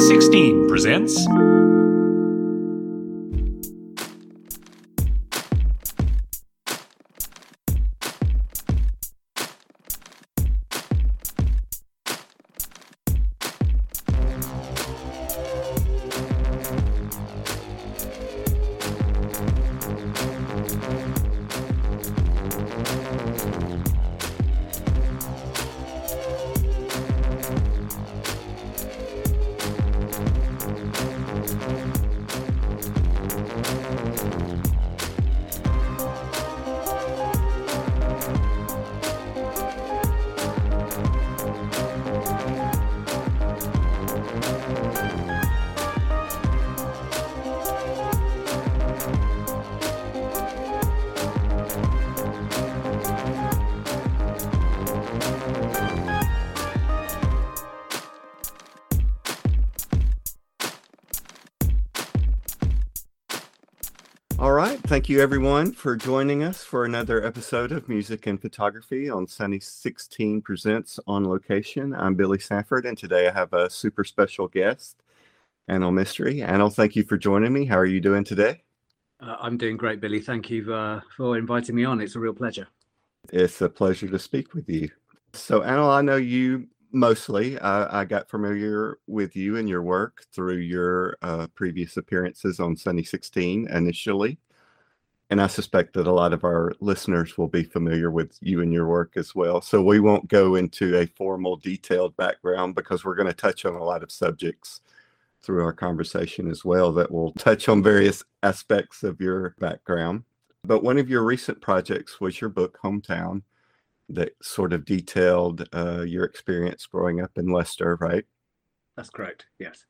Sunny 16 presents. All right. Thank you, everyone, for joining us for another episode of Music and Photography on Sunny 16 Presents on Location. I'm Billy Safford, and today I have a super special guest, Anil Mistry. Anil, thank you for joining me. How are you doing today? I'm doing great, Billy. Thank you for inviting me on. It's a real pleasure. It's a pleasure to speak with you. So, Anil, I know you mostly. I got familiar with you and your work through your previous appearances on Sunny 16 initially. And I suspect that a lot of our listeners will be familiar with you and your work as well. So we won't go into a formal, detailed background because we're going to touch on a lot of subjects through our conversation as well that will touch on various aspects of your background. But one of your recent projects was your book, Motown, that sort of detailed your experience growing up in Leicester, right? That's correct, yes.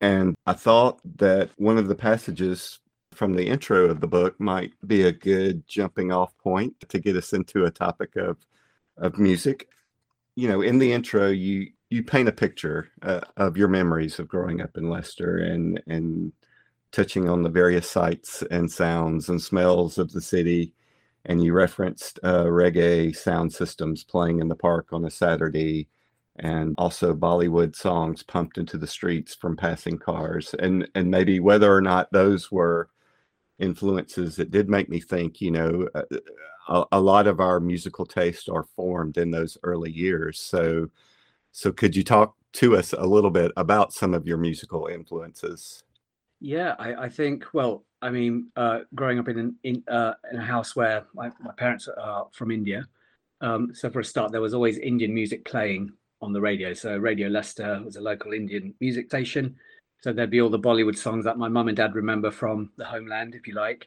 And I thought that one of the passages from the intro of the book might be a good jumping off point to get us into a topic of music. You know, in the intro, you paint a picture of your memories of growing up in Leicester and touching on the various sights and sounds and smells of the city. And you referenced reggae sound systems playing in the park on a Saturday and also Bollywood songs pumped into the streets from passing cars. And maybe whether or not those were influences, it did make me think, you know, a lot of our musical tastes are formed in those early years. So could you talk to us a little bit about some of your musical influences? Yeah, I think, well, I mean, growing up in a house where my parents are from India, so for a start, there was always Indian music playing on the radio. So Radio Leicester was a local Indian music station. So there'd be all the Bollywood songs that my mum and dad remember from the homeland, if you like.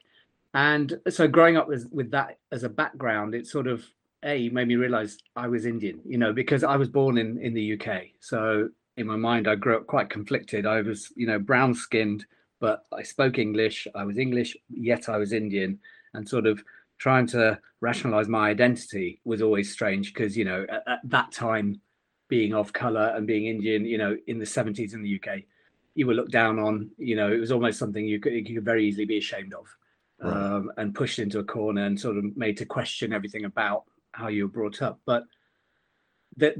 And so growing up with that as a background, it sort of, made me realize I was Indian, you know, because I was born in the UK. So in my mind, I grew up quite conflicted. I was, you know, brown skinned, but I spoke English, I was English, yet I was Indian, and sort of trying to rationalize my identity was always strange because, you know, at that time, being of color and being Indian, you know, in the 70s in the UK, you were looked down on, you know, it was almost something you could very easily be ashamed of, right. And pushed into a corner and sort of made to question everything about how you were brought up. But the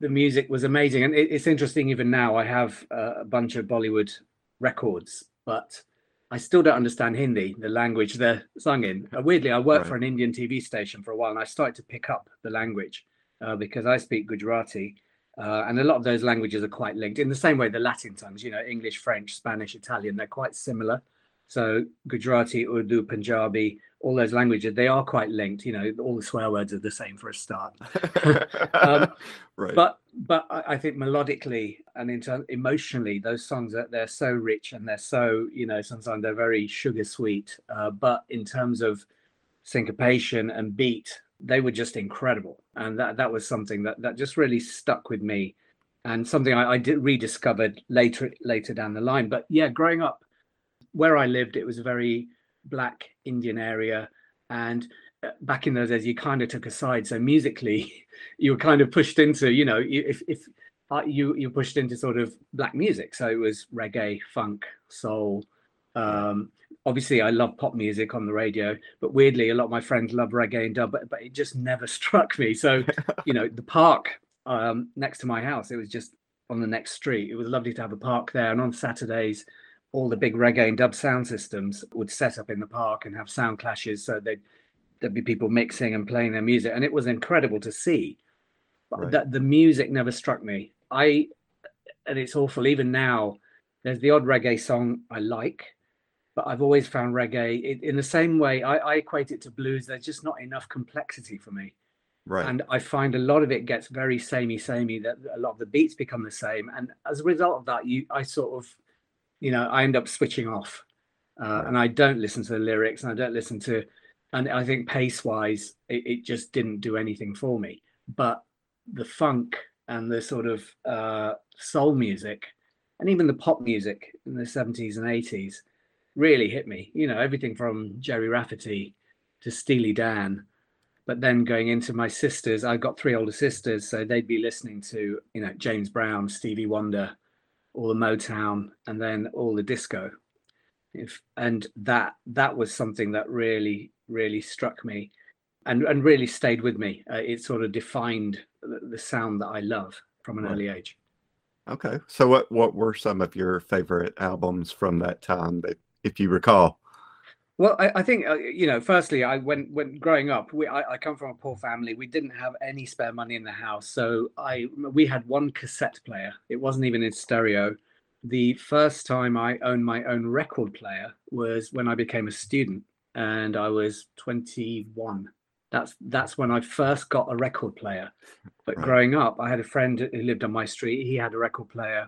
music was amazing. And it's interesting, even now, I have a bunch of Bollywood records, but I still don't understand Hindi, the language they're sung in. Weirdly, I worked for an Indian TV station for a while, and I started to pick up the language because I speak Gujarati, and a lot of those languages are quite linked. In the same way, the Latin tongues, you know, English, French, Spanish, Italian, they're quite similar. So Gujarati, Urdu, Punjabi, all those languages, they are quite linked. You know, all the swear words are the same for a start. But I think melodically and emotionally, those songs, they're so rich and they're so, you know, sometimes they're very sugar sweet. But in terms of syncopation and beat, they were just incredible. And that was something that just really stuck with me, and something I did rediscovered later down the line. But yeah, growing up, where I lived, it was a very Black Indian area, and back in those days you kind of took a side, so musically you were kind of pushed into, you know, you pushed into sort of Black music, so it was reggae, funk, soul. Obviously I love pop music on the radio, but weirdly a lot of my friends love reggae and dub, but it just never struck me. So you know, the park next to my house, it was just on the next street. It was lovely to have a park there, and on Saturdays all the big reggae and dub sound systems would set up in the park and have sound clashes, so there'd be people mixing and playing their music, and it was incredible to see. Right. That the music never struck me. And it's awful, even now there's the odd reggae song I like, but I've always found reggae in the same way I equate it to blues. There's just not enough complexity for me. Right. And I find a lot of it gets very samey, that a lot of the beats become the same. And as a result of that, I end up switching off. Right. And I don't listen to the lyrics, and I don't listen to, and I think pace-wise, it just didn't do anything for me. But the funk and the sort of soul music, and even the pop music in the 70s and 80s really hit me. You know, everything from Jerry Rafferty to Steely Dan. But then going into my sisters, I've got three older sisters, so they'd be listening to, you know, James Brown, Stevie Wonder, all the Motown, and then all the disco. And that was something that really, really struck me and really stayed with me. It sort of defined the sound that I love from an early age. Okay. So what were some of your favorite albums from that time, that, if you recall? Well, I think, firstly, when growing up, I come from a poor family. We didn't have any spare money in the house. So we had one cassette player. It wasn't even in stereo. The first time I owned my own record player was when I became a student, and I was 21. That's when I first got a record player. But right. Growing up, I had a friend who lived on my street. He had a record player,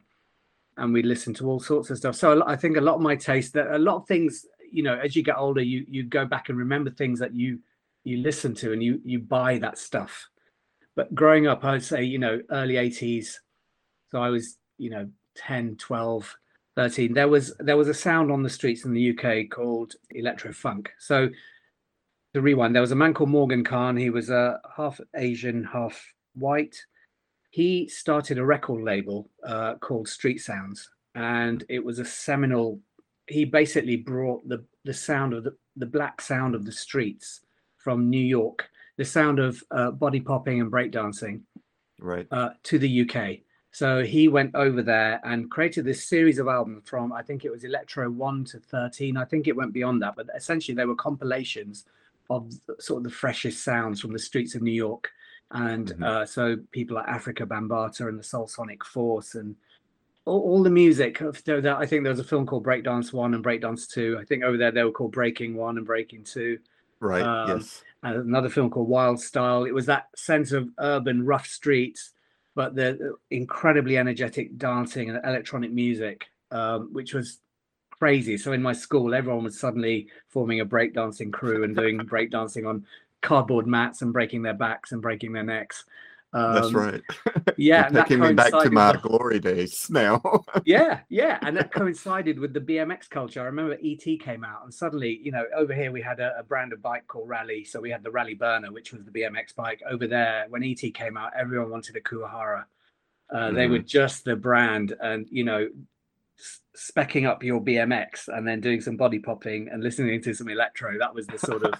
and we listened to all sorts of stuff. So I think a lot of my taste, that a lot of things, you know, as you get older, you go back and remember things that you listen to, and you buy that stuff. But growing up, I'd say, you know, early 80s. So I was, 10, 12, 13. There was a sound on the streets in the UK called electro-funk. So to rewind, there was a man called Morgan Khan. He was half Asian, half white. He started a record label called Street Sounds. And it was a seminal. He basically brought the sound of the black sound of the streets from New York, the sound of body popping and breakdancing, right, to the UK. So he went over there and created this series of albums from, I think it was Electro 1 to 13. I think it went beyond that, but essentially they were compilations of sort of the freshest sounds from the streets of New York. And so people like Afrika Bambaataa and the Soul Sonic Force and all the music. I think there was a film called Breakdance 1 and Breakdance 2. I think over there they were called Breaking 1 and Breaking 2. Right, yes. And another film called Wild Style. It was that sense of urban, rough streets, but the incredibly energetic dancing and electronic music, which was crazy. So in my school, everyone was suddenly forming a breakdancing crew and doing breakdancing on cardboard mats and breaking their backs and breaking their necks. That's right. Yeah, and taking me back to my glory days now. yeah, and that coincided with the BMX culture. I remember ET came out, and suddenly, over here we had a brand of bike called Rally. So we had the Rally Burner, which was the BMX bike. Over there, when ET came out, everyone wanted a Kuwahara. They were just the brand, and specking up your BMX and then doing some body popping and listening to some electro. That was the sort of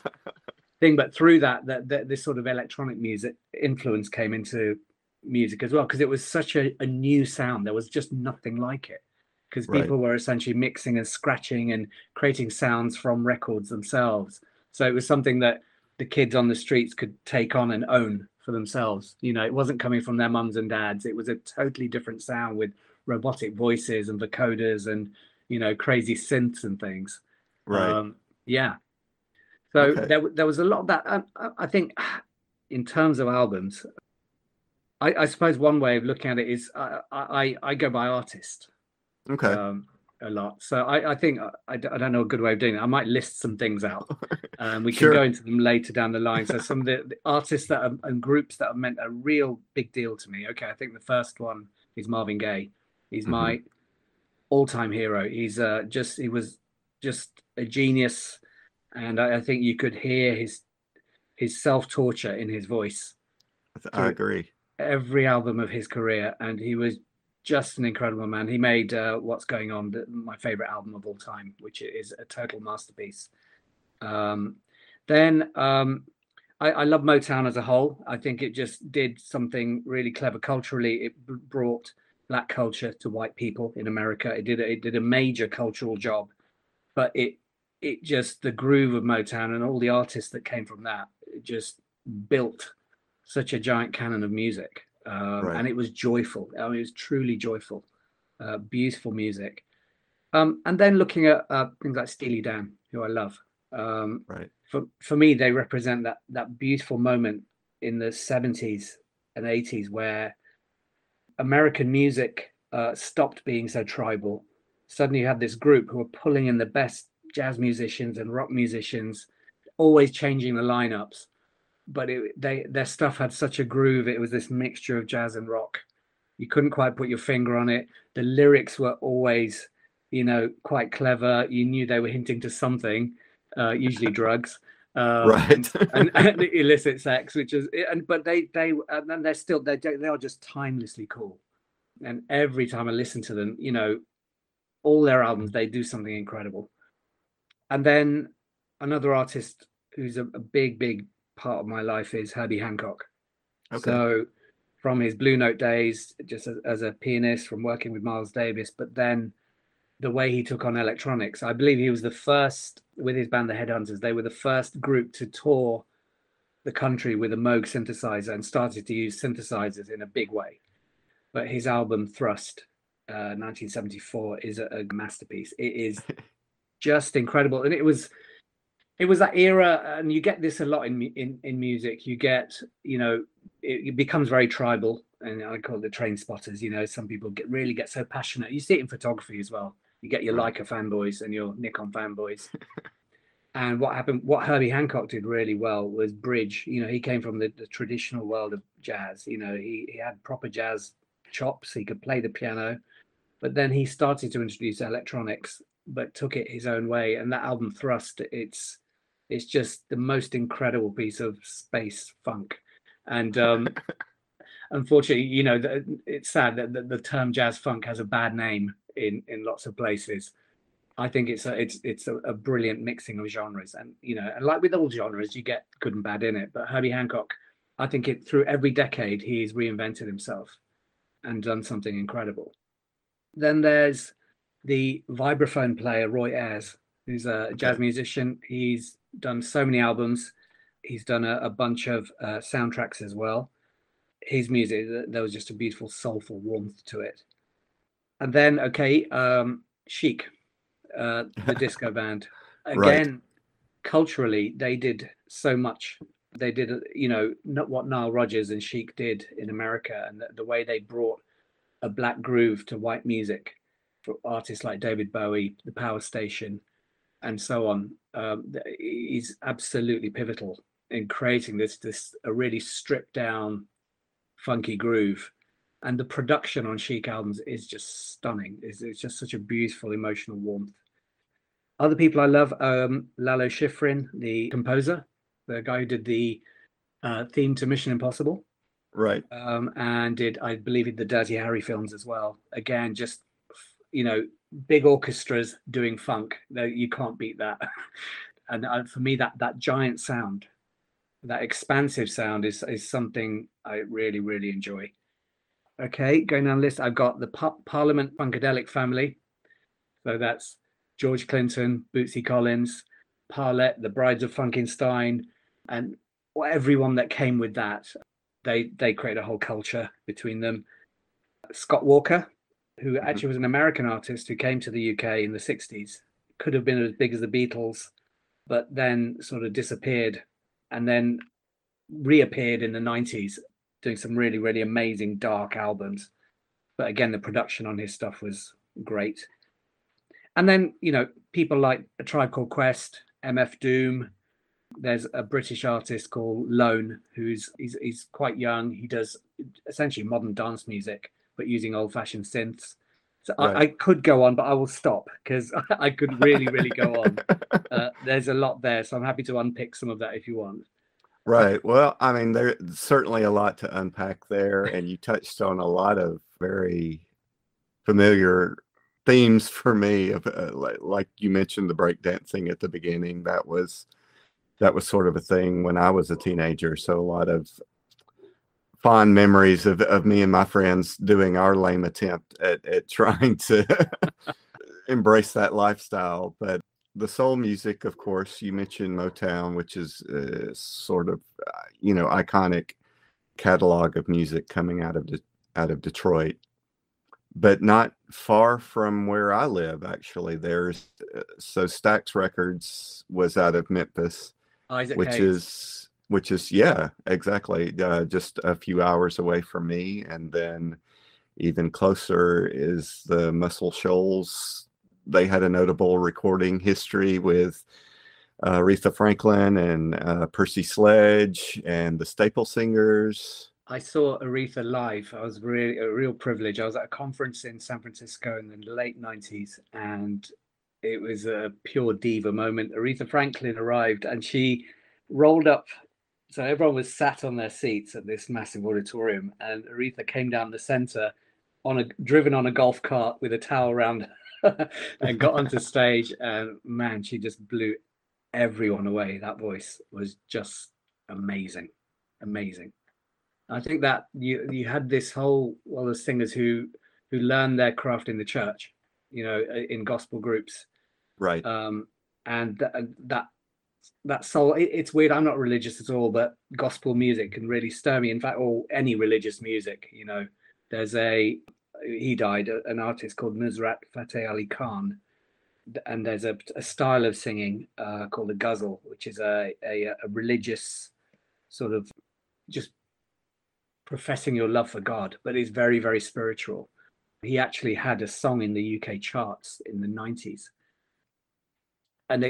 thing. But through that this sort of electronic music influence came into music as well, because it was such a new sound. There was just nothing like it, because people were essentially mixing and scratching and creating sounds from records themselves. So it was something that the kids on the streets could take on and own for themselves. It wasn't coming from their mums and dads. It was a totally different sound with robotic voices and vocoders and, crazy synths and things. Right. Yeah. So okay. there was a lot of that. I think in terms of albums, I suppose one way of looking at it is I go by artist. Okay. A lot. So I think I don't know a good way of doing it. I might list some things out, and we can go into them later down the line. So some of the artists that are, and groups that have meant a real big deal to me. Okay, I think the first one is Marvin Gaye. He's my all-time hero. He's he was just a genius. And I think you could hear his self-torture in his voice. I agree. Every album of his career. And he was just an incredible man. He made What's Going On, my favorite album of all time, which is a total masterpiece. I love Motown as a whole. I think it just did something really clever culturally. It brought black culture to white people in America. It did a major cultural job, but it just, the groove of Motown and all the artists that came from that, it just built such a giant canon of music. Right. And it was joyful. I mean, it was truly joyful, beautiful music. And then looking at things like Steely Dan, who I love. Right. For me, they represent that beautiful moment in the 70s and 80s where American music stopped being so tribal. Suddenly you had this group who were pulling in the best jazz musicians and rock musicians, always changing the lineups, but their stuff had such a groove. It was this mixture of jazz and rock. You couldn't quite put your finger on it. The lyrics were always, quite clever. You knew they were hinting to something, usually drugs, right, and illicit sex, which is. But they are just timelessly cool. And every time I listen to them, all their albums, they do something incredible. And then another artist who's a big, big part of my life is Herbie Hancock. Okay. So from his Blue Note days, just as a pianist, from working with Miles Davis, but then the way he took on electronics, I believe he was the first, with his band, the Headhunters, they were the first group to tour the country with a Moog synthesizer and started to use synthesizers in a big way. But his album Thrust, 1974, is a masterpiece. It is just incredible. And it was that era, and you get this a lot in music. You get, it becomes very tribal, and I call it the train spotters. Some people really get so passionate. You see it in photography as well. You get your Leica fanboys and your Nikon fanboys. And what Herbie Hancock did really well was bridge. He came from the traditional world of jazz. He had proper jazz chops. He could play the piano, but then he started to introduce electronics, but took it his own way. And that album Thrust, it's just the most incredible piece of space funk. And unfortunately, it's sad that the term jazz funk has a bad name in lots of places. I think it's a brilliant mixing of genres. And, and like with all genres, you get good and bad in it. But Herbie Hancock, I think through every decade, he's reinvented himself and done something incredible. Then there's the vibraphone player, Roy Ayers, who's a jazz musician. He's done so many albums. He's done a bunch of soundtracks as well. His music, there was just a beautiful, soulful warmth to it. And then, Chic, the disco band. Again, right. Culturally, they did so much. They did, not what Nile Rodgers and Chic did in America, and the way they brought a black groove to white music. For artists like David Bowie, the Power Station, and so on, is absolutely pivotal in creating this a really stripped down, funky groove. And the production on Chic albums is just stunning. It's just such a beautiful emotional warmth. Other people I love, Lalo Schifrin, the composer, the guy who did the theme to Mission Impossible, right? And did, I believe, the Dirty Harry films as well. Again, just big orchestras doing funk. You can't beat that. And for me, that giant sound, that expansive sound is something I really, really enjoy. Okay, going down the list, I've got the Parliament Funkadelic family. So that's George Clinton, Bootsy Collins, Parlette, the Brides of Funkenstein, and everyone that came with that. They created a whole culture between them. Scott Walker, who actually was an American artist who came to the UK in the 60s, could have been as big as the Beatles, but then sort of disappeared and then reappeared in the 90s, doing some really, really amazing dark albums. But again, the production on his stuff was great. And then, people like A Tribe Called Quest, MF Doom. There's a British artist called Lone, he's quite young. He does essentially modern dance music, but using old-fashioned synths. So right. I could go on, but I will stop because I could really, really go on. There's a lot there, so I'm happy to unpick some of that if you want. Right. Well, I mean, there's certainly a lot to unpack there, and you touched on a lot of very familiar themes for me. Like you mentioned, the breakdancing at the beginning. That was sort of a thing when I was a teenager. So a lot of fond memories of me and my friends doing our lame attempt at trying to embrace that lifestyle. But the soul music, of course, you mentioned Motown, which is sort of, you know, iconic catalog of music coming out of Detroit. But not far from where I live, actually, there's so Stax Records was out of Memphis, Isaac which Hayes. Which is yeah, exactly, just a few hours away from me, and then even closer is the Muscle Shoals. They had a notable recording history with Aretha Franklin and Percy Sledge and the Staple Singers. I saw Aretha live. I was really a real privilege. I was at a conference in San Francisco in the late 90s, and it was a pure diva moment. Aretha Franklin arrived, and she rolled up. So everyone was sat on their seats at this massive auditorium, and Aretha came down the center driven on a golf cart with a towel around her and got onto stage, and man, she just blew everyone away. That voice was just amazing. Amazing. I think that you had this whole well of singers who learned their craft in the church, you know, in gospel groups, right? And that soul. It's weird. I'm not religious at all, but gospel music can really stir me. In fact, or any religious music, you know. There's he died, an artist called Nusrat Fateh Ali Khan, and there's a style of singing called the ghazal, which is a religious sort of just professing your love for God, but it's very, very spiritual. He actually had a song in the UK charts in the 90s. And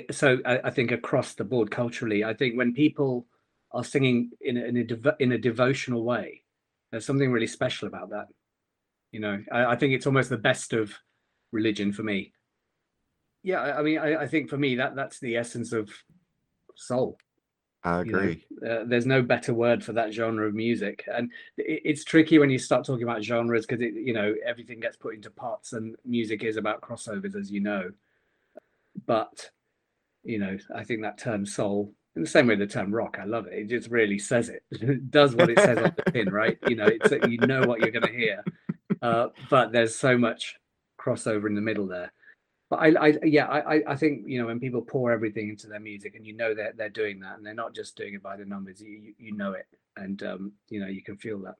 I think across the board culturally, I think when people are singing in a devotional way, there's something really special about that. You know, I think it's almost the best of religion for me. Yeah, I mean, I think for me, that's the essence of soul. I agree. You know, there's no better word for that genre of music, and it's tricky when you start talking about genres because you know, everything gets put into pots, and music is about crossovers, as you know. But you know, I think that term soul, in the same way the term rock, I love it. It just really says it. It does what it says on the tin, right? You know, it's you know what you're going to hear. But there's so much crossover in the middle there. But I think, you know, when people pour everything into their music, and you know that they're doing that, and they're not just doing it by the numbers, you know it, and you know, you can feel that.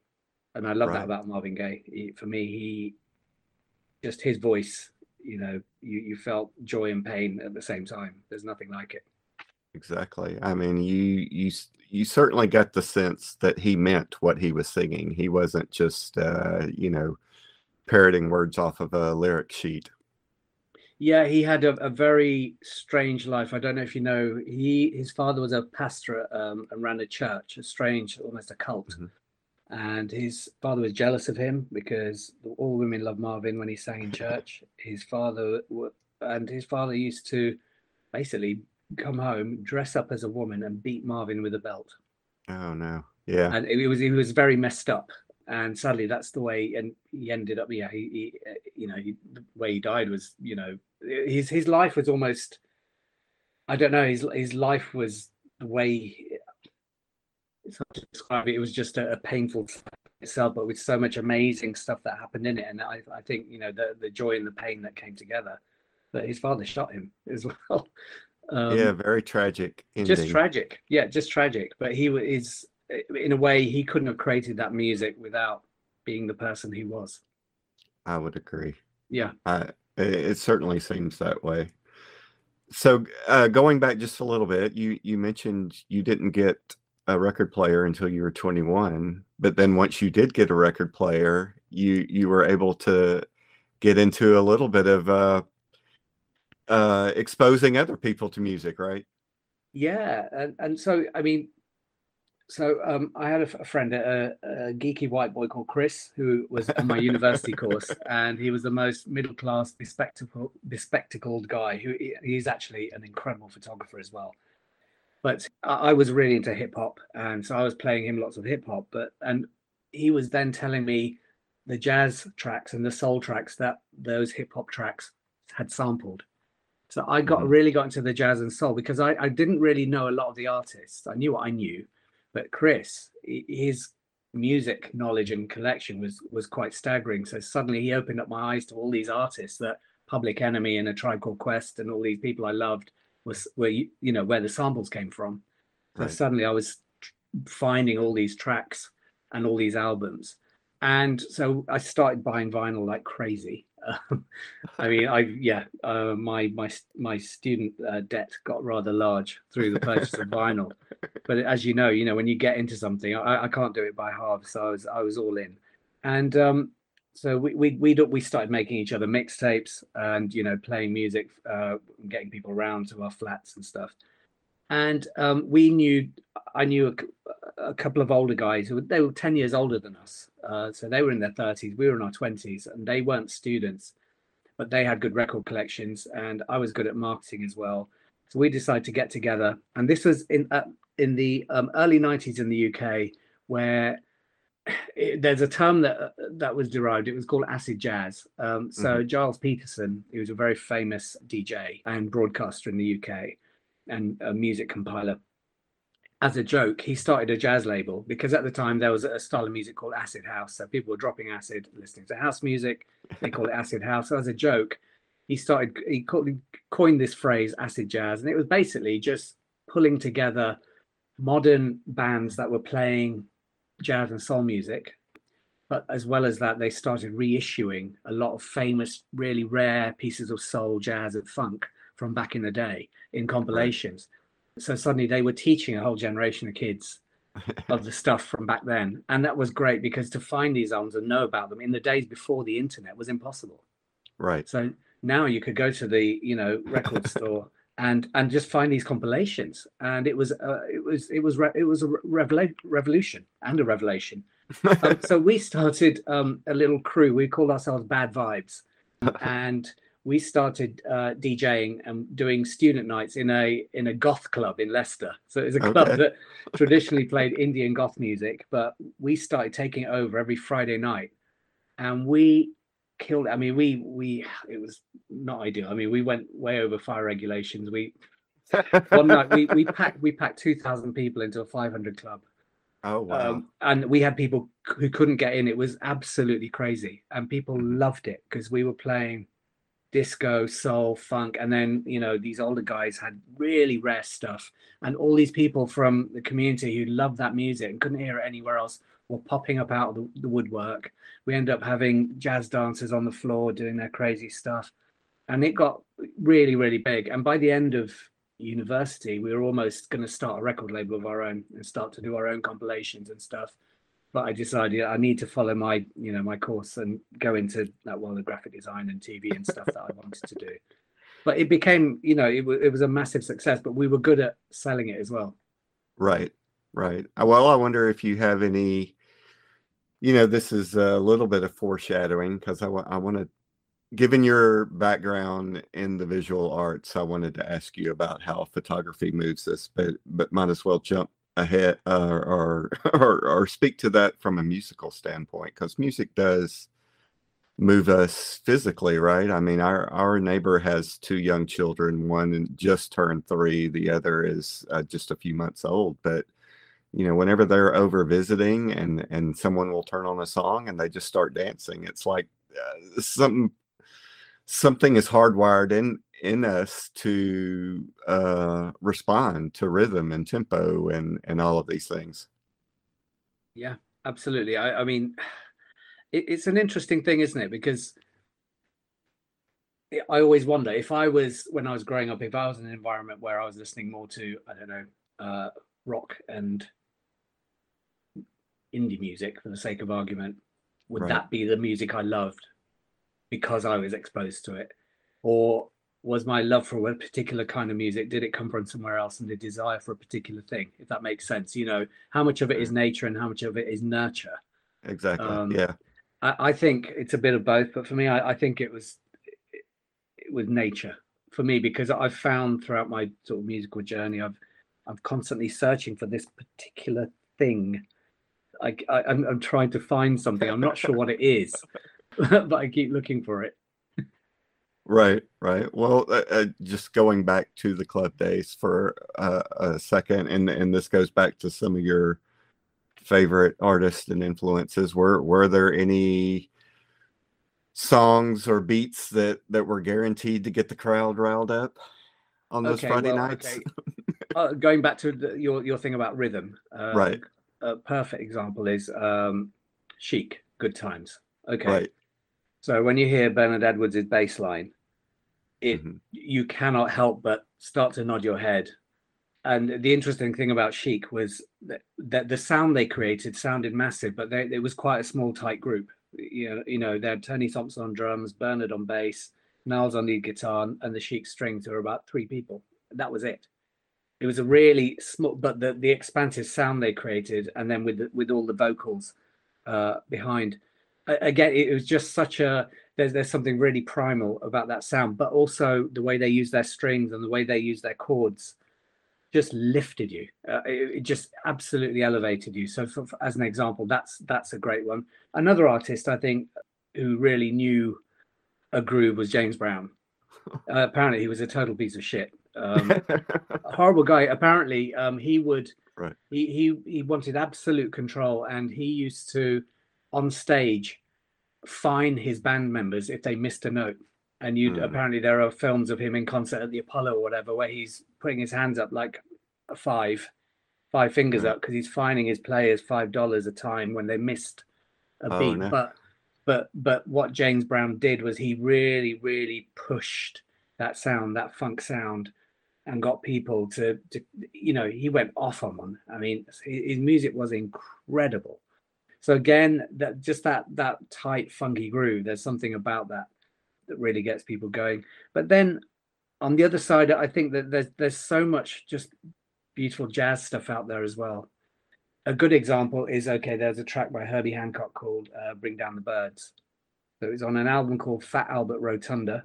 And I love that about Marvin Gaye. For me, his voice, you know, you felt joy and pain at the same time. There's nothing like it. Exactly. I mean, you certainly got the sense that he meant what he was singing. He wasn't just you know, parroting words off of a lyric sheet. Yeah, he had a very strange life. I don't know if you know, his father was a pastor and ran a church, a strange, almost a cult. Mm-hmm. And his father was jealous of him because all women loved Marvin when he sang in church. His father used to basically come home, dress up as a woman, and beat Marvin with a belt. Oh no! Yeah, and he was very messed up. And sadly, that's the way. And he ended up. Yeah, the way he died was, you know. His life was almost, I don't know, his life was the way, it's hard to describe it, it was just a painful itself, but with so much amazing stuff that happened in it. And I think, you know, the joy and the pain that came together. But his father shot him as well. Yeah, very tragic ending. Just tragic. Yeah, just tragic. But he is, in a way, he couldn't have created that music without being the person he was. I would agree. Yeah. It certainly seems that way. So going back just a little bit, you mentioned you didn't get a record player until you were 21, but then once you did get a record player, you were able to get into a little bit of exposing other people to music, right? Yeah. And so, I mean, I had a friend, a geeky white boy called Chris, who was on my university course, and he was the most middle-class, bespectacled guy. He's actually an incredible photographer as well. But I was really into hip hop, and so I was playing him lots of hip hop. And he was then telling me the jazz tracks and the soul tracks that those hip hop tracks had sampled. So I really got into the jazz and soul because I didn't really know a lot of the artists. I knew what I knew. But Chris, his music knowledge and collection was quite staggering. So suddenly he opened up my eyes to all these artists that Public Enemy and A Tribe Called Quest and all these people I loved were, you know, where the samples came from. So right. Suddenly I was finding all these tracks and all these albums. And so I started buying vinyl like crazy. I mean, my student debt got rather large through the purchase of vinyl. But as you know, when you get into something, I can't do it by half. So I was all in. And so we started making each other mixtapes and, you know, playing music, getting people around to our flats and stuff. And I knew a couple of older guys they were 10 years older than us. So they were in their 30s, we were in our 20s, and they weren't students, but they had good record collections. And I was good at marketing as well. So we decided to get together. And this was in the early 90s in the UK, where there's a term that was derived. It was called acid jazz. So Giles Peterson, who was a very famous DJ and broadcaster in the UK, and a music compiler, as a joke, he started a jazz label because at the time there was a style of music called acid house. So people were dropping acid, listening to house music. They called it acid house. So as a joke, he coined this phrase acid jazz. And it was basically just pulling together modern bands that were playing jazz and soul music. But as well as that, they started reissuing a lot of famous, really rare pieces of soul, jazz and funk from back in the day in compilations. Right. So suddenly they were teaching a whole generation of kids of the stuff from back then. And that was great because to find these albums and know about them in the days before the internet was impossible. Right. So now you could go to the, you know, record store and just find these compilations. And it was a revolution. So we started a little crew. We called ourselves Bad Vibes. And we started DJing and doing student nights in a goth club in Leicester. So it was a club that traditionally played Indian goth music, but we started taking it over every Friday night, and we killed. I mean, we it was not ideal. I mean, we went way over fire regulations. We one night we packed 2,000 people into a 500 club. Oh wow! And we had people who couldn't get in. It was absolutely crazy, and people loved it because we were playing disco, soul, funk, and then, you know, these older guys had really rare stuff, and all these people from the community who loved that music and couldn't hear it anywhere else were popping up out of the woodwork. We ended up having jazz dancers on the floor doing their crazy stuff, and it got really, really big. And by the end of university, we were almost going to start a record label of our own and start to do our own compilations and stuff. But I decided I need to follow my, you know, my course and go into that world of graphic design and TV and stuff that I wanted to do. But it became, you know, it was a massive success, but we were good at selling it as well. Right, right. Well, I wonder if you have any, you know, this is a little bit of foreshadowing because I want to, given your background in the visual arts, I wanted to ask you about how photography moves this, but might as well jump ahead or speak to that from a musical standpoint, because music does move us physically, right? I mean, our neighbor has two young children. One just turned 3, the other is just a few months old. But you know, whenever they're over visiting and someone will turn on a song and they just start dancing, it's like something is hardwired in us to respond to rhythm and tempo and all of these things. Yeah, absolutely. I mean, it's an interesting thing, isn't it? Because I always wonder when I was growing up, if I was in an environment where I was listening more to, I don't know, rock and indie music for the sake of argument, would that be the music I loved because I was exposed to it? Or was my love for a particular kind of music, did it come from somewhere else, and the desire for a particular thing, if that makes sense? You know, how much of it is nature and how much of it is nurture? Exactly. Yeah. I think it's a bit of both, but for me, I think it was nature for me, because I've found throughout my sort of musical journey, I'm constantly searching for this particular thing. I'm trying to find something. I'm not sure what it is, but I keep looking for it. Right, right. Well, just going back to the club days for a second, and this goes back to some of your favorite artists and influences. Were there any songs or beats that were guaranteed to get the crowd riled up on those Friday nights? Okay. Going back to your thing about rhythm, right? A perfect example is Chic, Good Times. Okay. Right. So when you hear Bernard Edwards' bass line, you cannot help but start to nod your head. And the interesting thing about Chic was that the sound they created sounded massive, but it was quite a small, tight group. You know, they had Tony Thompson on drums, Bernard on bass, Niles on lead guitar, and the Chic strings were about 3 people. That was it. It was a really small, but the expansive sound they created, and then with all the vocals behind. Again, it was just such a. There's something really primal about that sound, but also the way they use their strings and the way they use their chords just lifted you. It just absolutely elevated you. So, as an example, that's a great one. Another artist I think who really knew a groove was James Brown. Apparently, he was a total piece of shit. Horrible guy. Apparently, he wanted absolute control, and he used to, on stage, fine his band members if they missed a note. And apparently there are films of him in concert at the Apollo or whatever, where he's putting his hands up like five fingers up, because he's fining his players $5 a time when they missed a beat. No. But what James Brown did was he really, really pushed that sound, that funk sound, and got people to he went off on one. I mean, his music was incredible. So again, that tight, funky groove. There's something about that really gets people going. But then on the other side, I think that there's so much just beautiful jazz stuff out there as well. A good example is, there's a track by Herbie Hancock called Bring Down the Birds. So it was on an album called Fat Albert Rotunda.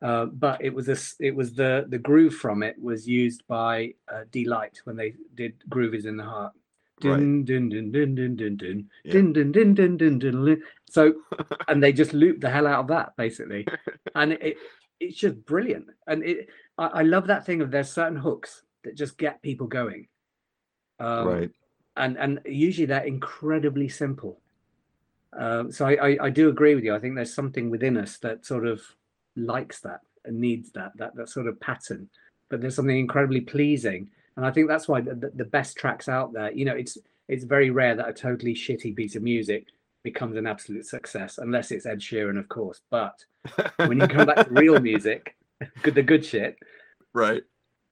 But it was the groove from it was used by Delight when they did Groove Is in the Heart. Dun, dun, dun, dun, dun, dun, dun, dun, dun, dun, dun, dun, dun. So, and they just looped the hell out of that basically, and it's just brilliant. And I love that thing of there's certain hooks that just get people going, and usually they're incredibly simple. So I do agree with you. I think there's something within us that sort of likes that and needs that sort of pattern, but there's something incredibly pleasing. And I think that's why the best tracks out there, it's very rare that a totally shitty piece of music becomes an absolute success, unless it's Ed Sheeran, of course. But when you come back to real music, the good shit, right?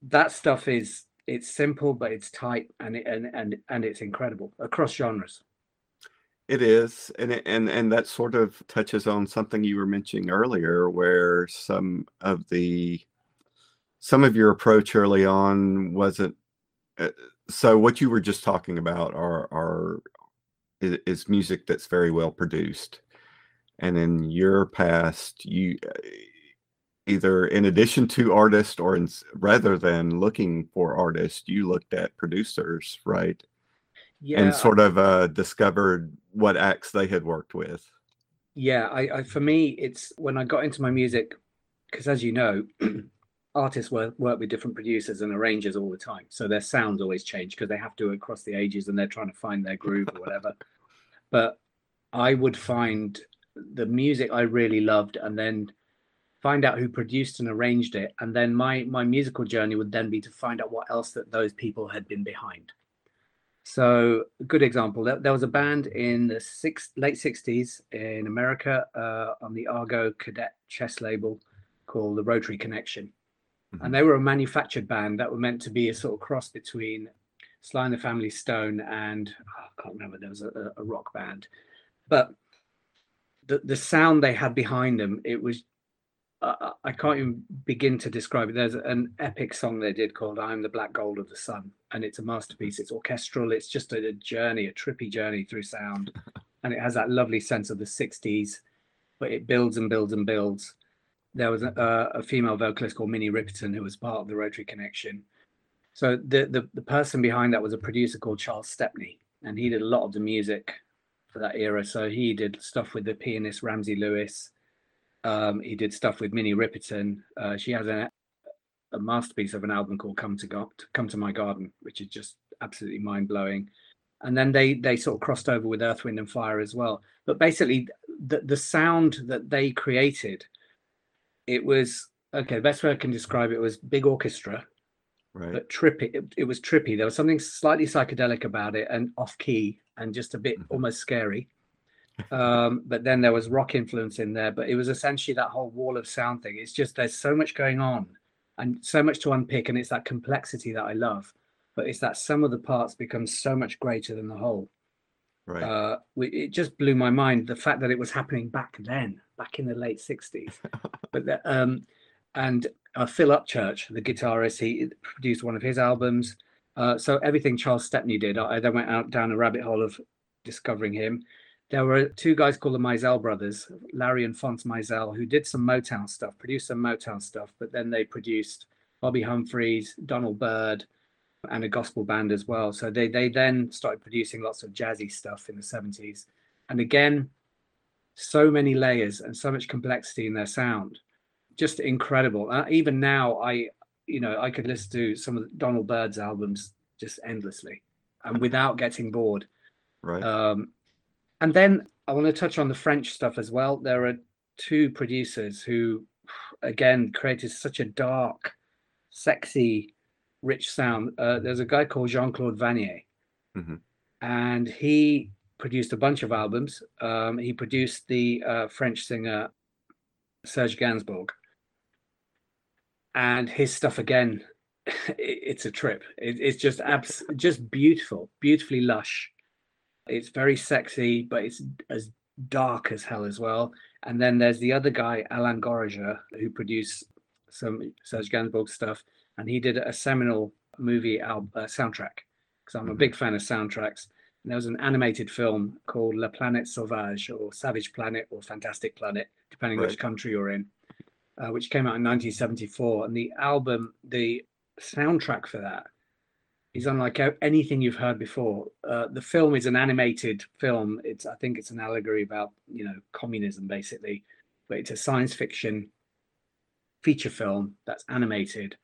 That stuff it's simple, but it's tight, and it's incredible across genres. It is, and that sort of touches on something you were mentioning earlier, where some of your approach early on wasn't. So what you were just talking about is music that's very well produced. And in your past, you either in addition to artists or rather than looking for artists, you looked at producers, right? Yeah. And sort of discovered what acts they had worked with. Yeah. I for me, it's when I got into my music, because as you know, artists work with different producers and arrangers all the time, so their sounds always change because they have to across the ages, and they're trying to find their groove or whatever. But I would find the music I really loved and then find out who produced and arranged it, and then my musical journey would then be to find out what else that those people had been behind. So a good example, there was a band in the late 60s in America on the Argo Cadet Chess label called the Rotary Connection. And they were a manufactured band that were meant to be a sort of cross between Sly and the Family Stone and I can't remember, there was a rock band. But the sound they had behind them, it was, I can't even begin to describe it. There's an epic song they did called I'm the Black Gold of the Sun. And it's a masterpiece. It's orchestral. It's just a journey, a trippy journey through sound. And it has that lovely sense of the 60s, but it builds and builds and builds. There was a female vocalist called Minnie Riperton who was part of the Rotary Connection. So the person behind that was a producer called Charles Stepney, and he did a lot of the music for that era. So he did stuff with the pianist Ramsey Lewis. He did stuff with Minnie Riperton. She has a masterpiece of an album called Come to My Garden, which is just absolutely mind blowing. And then they sort of crossed over with Earth, Wind and Fire as well. But basically, the sound that they created, it was, okay, best way I can describe it was big orchestra, right? But trippy. It was trippy. There was something slightly psychedelic about it and off-key and just a bit almost scary. But then there was rock influence in there. But it was essentially that whole wall of sound thing. It's just there's so much going on and so much to unpick. And it's that complexity that I love. But it's that some of the parts become so much greater than the whole. Right. It just blew my mind, the fact that it was happening back then, back in the late 60s. But Phil Upchurch, the guitarist, he produced one of his albums. So everything Charles Stepney did, I then went out down a rabbit hole of discovering him. There were two guys called the Mizell brothers, Larry and Fonz Mizell, who did some Motown stuff, produced some Motown stuff, but then they produced Bobby Humphries, Donald Byrd, and a gospel band as well. So they then started producing lots of jazzy stuff in the 70s. And again, so many layers and so much complexity in their sound. Just incredible. Even now, I could listen to some of Donald Byrd's albums just endlessly and without getting bored. Right. And then I want to touch on the French stuff as well. There are two producers who, again, created such a dark, sexy, rich sound. There's a guy called Jean-Claude Vanier, and he produced a bunch of albums. He produced the French singer Serge Gainsbourg, and his stuff again, it's a trip. It's just just beautiful, beautifully lush. It's very sexy, but it's as dark as hell as well. And then there's the other guy, Alain Goranger, who produced some Serge Gainsbourg stuff. And he did a seminal movie soundtrack, because I'm a big fan of soundtracks. And there was an animated film called La Planète Sauvage, or Savage Planet, or Fantastic Planet, depending which country you're in, which came out in 1974. And the soundtrack for that is unlike anything you've heard before. The film is an animated film. I think it's an allegory about, communism, basically. But it's a science fiction feature film that's animated.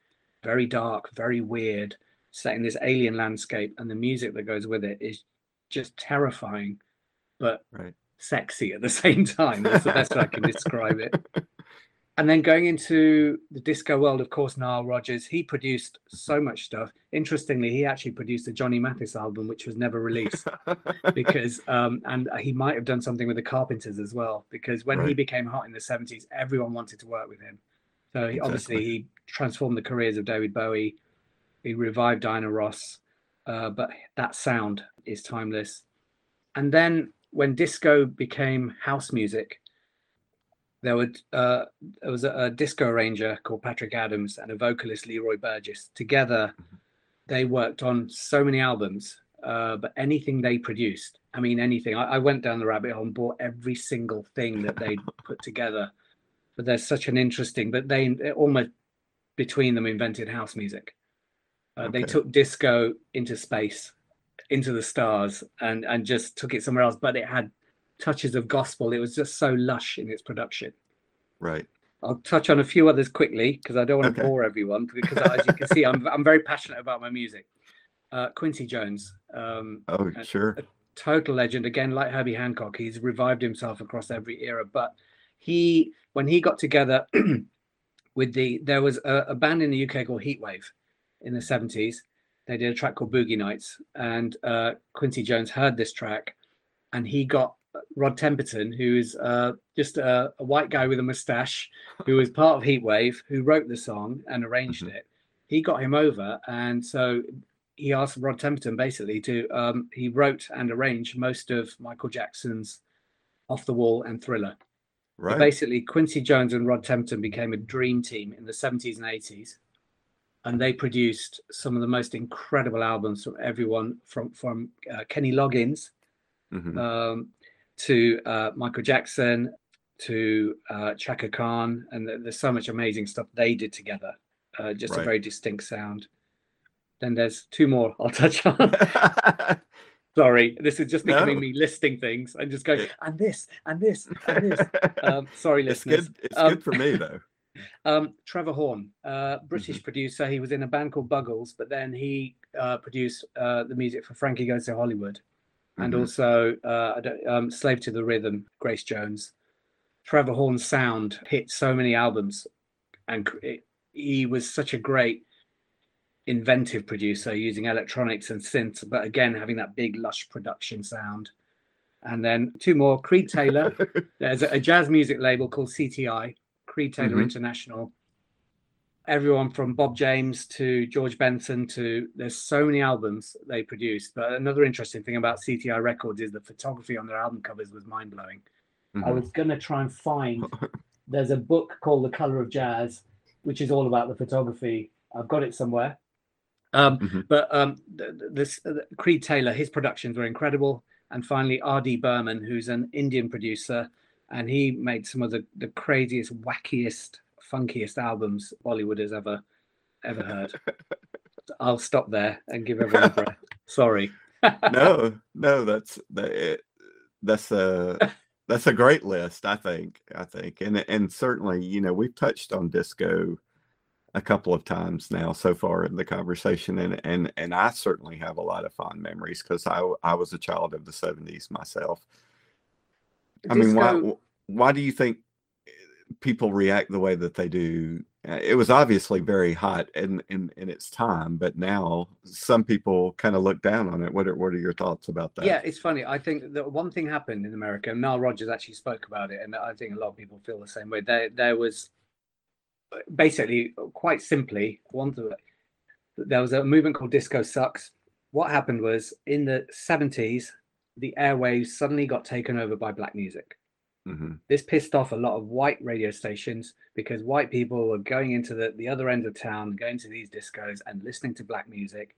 Very dark, very weird, set in this alien landscape, and the music that goes with it is just terrifying, but sexy at the same time. That's the best I can describe it. And then going into the disco world, of course, Nile Rodgers, he produced so much stuff. Interestingly, he actually produced a Johnny Mathis album, which was never released, because and he might have done something with the Carpenters as well, because when he became hot in the 70s, everyone wanted to work with him. So obviously he transformed the careers of David Bowie. He revived Diana Ross, but that sound is timeless. And then when disco became house music, there was a disco arranger called Patrick Adams and a vocalist, Leroy Burgess. Together, they worked on so many albums, but anything they produced, anything. I went down the rabbit hole and bought every single thing that they put together. But there's such an interesting, but they almost between them invented house music. They took disco into space, into the stars, and just took it somewhere else. But it had touches of gospel. It was just so lush in its production. Right. I'll touch on a few others quickly because I don't want to bore everyone. Because as you can see, I'm very passionate about my music. Quincy Jones. A total legend. Again, like Herbie Hancock, he's revived himself across every era, but. When he got together with there was a band in the UK called Heatwave in the 70s. They did a track called Boogie Nights, and Quincy Jones heard this track, and he got Rod Temperton, who is just a white guy with a mustache, who was part of Heatwave, who wrote the song and arranged it. He got him over, and so he asked Rod Temperton basically to he wrote and arranged most of Michael Jackson's Off the Wall and Thriller. Right. So basically, Quincy Jones and Rod Temperton became a dream team in the 70s and 80s, and they produced some of the most incredible albums from everyone, from Kenny Loggins to Michael Jackson to Chaka Khan, and there's so much amazing stuff they did together. Just a very distinct sound. Then there's two more I'll touch on. Sorry, this is just becoming me listing things. I'm just going, and this, and this, and this. Sorry, listeners. It's good for me, though. Trevor Horn, British producer. He was in a band called Buggles, but then he produced the music for Frankie Goes to Hollywood, and also Slave to the Rhythm, Grace Jones. Trevor Horn's sound hit so many albums, and he was such a great inventive producer, using electronics and synths, but again having that big lush production sound. And then two more, Creed Taylor. There's a jazz music label called CTI, Creed Taylor International. Everyone from Bob James to George Benson to, there's so many albums they produced. But another interesting thing about CTI Records is the photography on their album covers was mind-blowing. I was going to try and find, there's a book called The Colour of Jazz, which is all about the photography. I've got it somewhere. But Creed Taylor, his productions were incredible. And finally, R.D. Burman, who's an Indian producer, and he made some of the craziest, wackiest, funkiest albums Bollywood has ever heard. I'll stop there and give everyone a breath. Sorry. No, that's a great list, I think, and certainly, you know, we've touched on disco a couple of times now so far in the conversation, and I certainly have a lot of fond memories because I was a child of the 70s myself. Disco. I mean, why do you think people react the way that they do? It was obviously very hot in its time, but now some people kind of look down on it. What are your thoughts about that? Yeah, it's funny. I think that one thing happened in America, and Nile Rodgers actually spoke about it, and I think a lot of people feel the same way. There was basically, quite simply, there was a movement called Disco Sucks. What happened was, in the 70s, the airwaves suddenly got taken over by black music. This pissed off a lot of white radio stations because white people were going into the other end of town, going to these discos and listening to black music.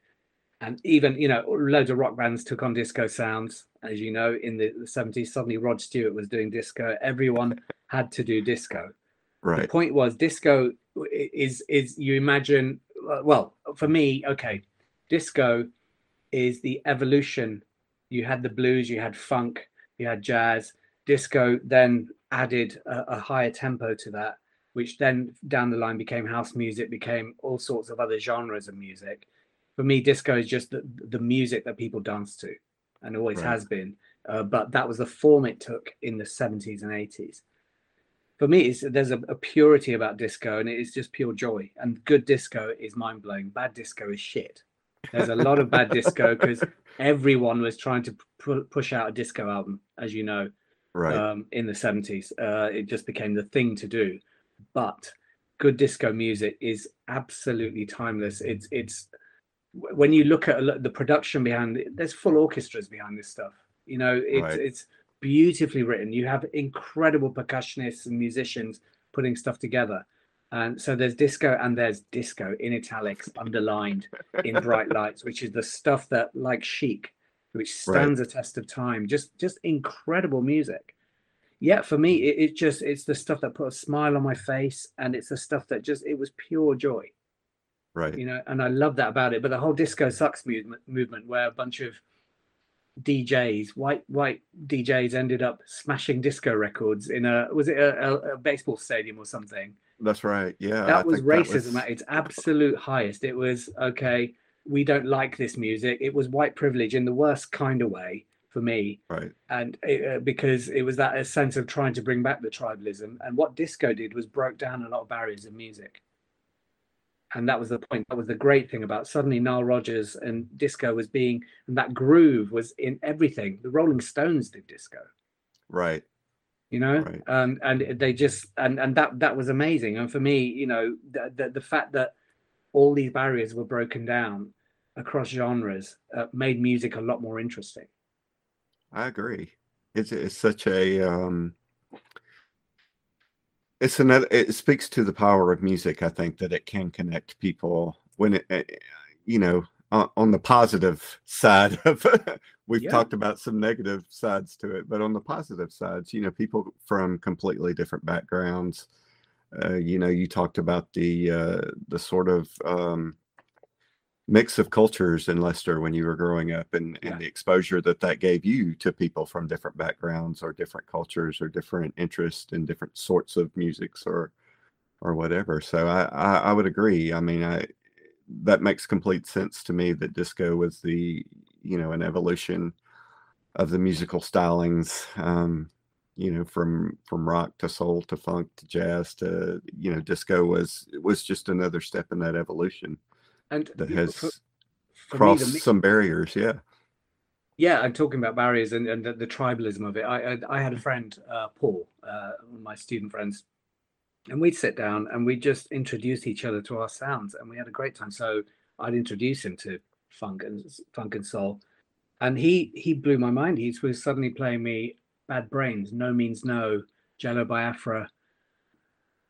And even, you know, loads of rock bands took on disco sounds. As you know, in the 70s, suddenly Rod Stewart was doing disco. Everyone had to do disco. Right. The point was, disco is you imagine, well, for me, okay, disco is the evolution. You had the blues, you had funk, you had jazz. Disco then added a higher tempo to that, which then down the line became house music, became all sorts of other genres of music. For me, disco is just the music that people dance to, and always has been. But that was the form it took in the 70s and 80s. For me, there's a purity about disco, and it is just pure joy. And good disco is mind-blowing. Bad disco is shit. There's a lot of bad disco because everyone was trying to push out a disco album, as you know, in the 70s. It just became the thing to do. But good disco music is absolutely timeless. It's when you look at the production behind it, there's full orchestras behind this stuff. You know, it's beautifully written. You have incredible percussionists and musicians putting stuff together, and so there's disco, and there's disco in italics, underlined in bright lights, which is the stuff that, like Chic, which stands the test of time. Just incredible music. Yeah, for me, it's the stuff that put a smile on my face, and it's the stuff that it was pure joy, you know. And I love that about it. But the whole Disco Sucks movement, where a bunch of DJs, white DJs, ended up smashing disco records in a baseball stadium or something. That's right. Yeah, that was racism at its absolute highest. It was, okay, we don't like this music. It was white privilege in the worst kind of way for me. Right. And because it was that sense of trying to bring back the tribalism, and what disco did was broke down a lot of barriers in music. And that was the point. That was the great thing about suddenly Nile Rodgers and disco was being, and that groove was in everything. The Rolling Stones did disco. Right. You know, and they just, and that was amazing. And for me, you know, the fact that all these barriers were broken down across genres made music a lot more interesting. I agree. It's such a, it speaks to the power of music, I think, that it can connect people when it, you know, on the positive side of we've talked about some negative sides to it, but on the positive sides, you know, people from completely different backgrounds, you know, you talked about the sort of mix of cultures in Leicester when you were growing up, and the exposure that gave you to people from different backgrounds or different cultures or different interests and different sorts of musics or or whatever. So I would agree. I mean, that makes complete sense to me that disco was the, you know, an evolution of the musical stylings, you know, from rock to soul to funk to jazz to, you know, disco was just another step in that evolution, and that has crossed some barriers. Yeah, I'm talking about barriers and the tribalism of it. I had a friend, Paul, one of my student friends, and we'd sit down and we just introduce each other to our sounds, and we had a great time. So I'd introduce him to funk and soul, and he blew my mind. He was suddenly playing me Bad Brains, No Means No, Jello by Afra,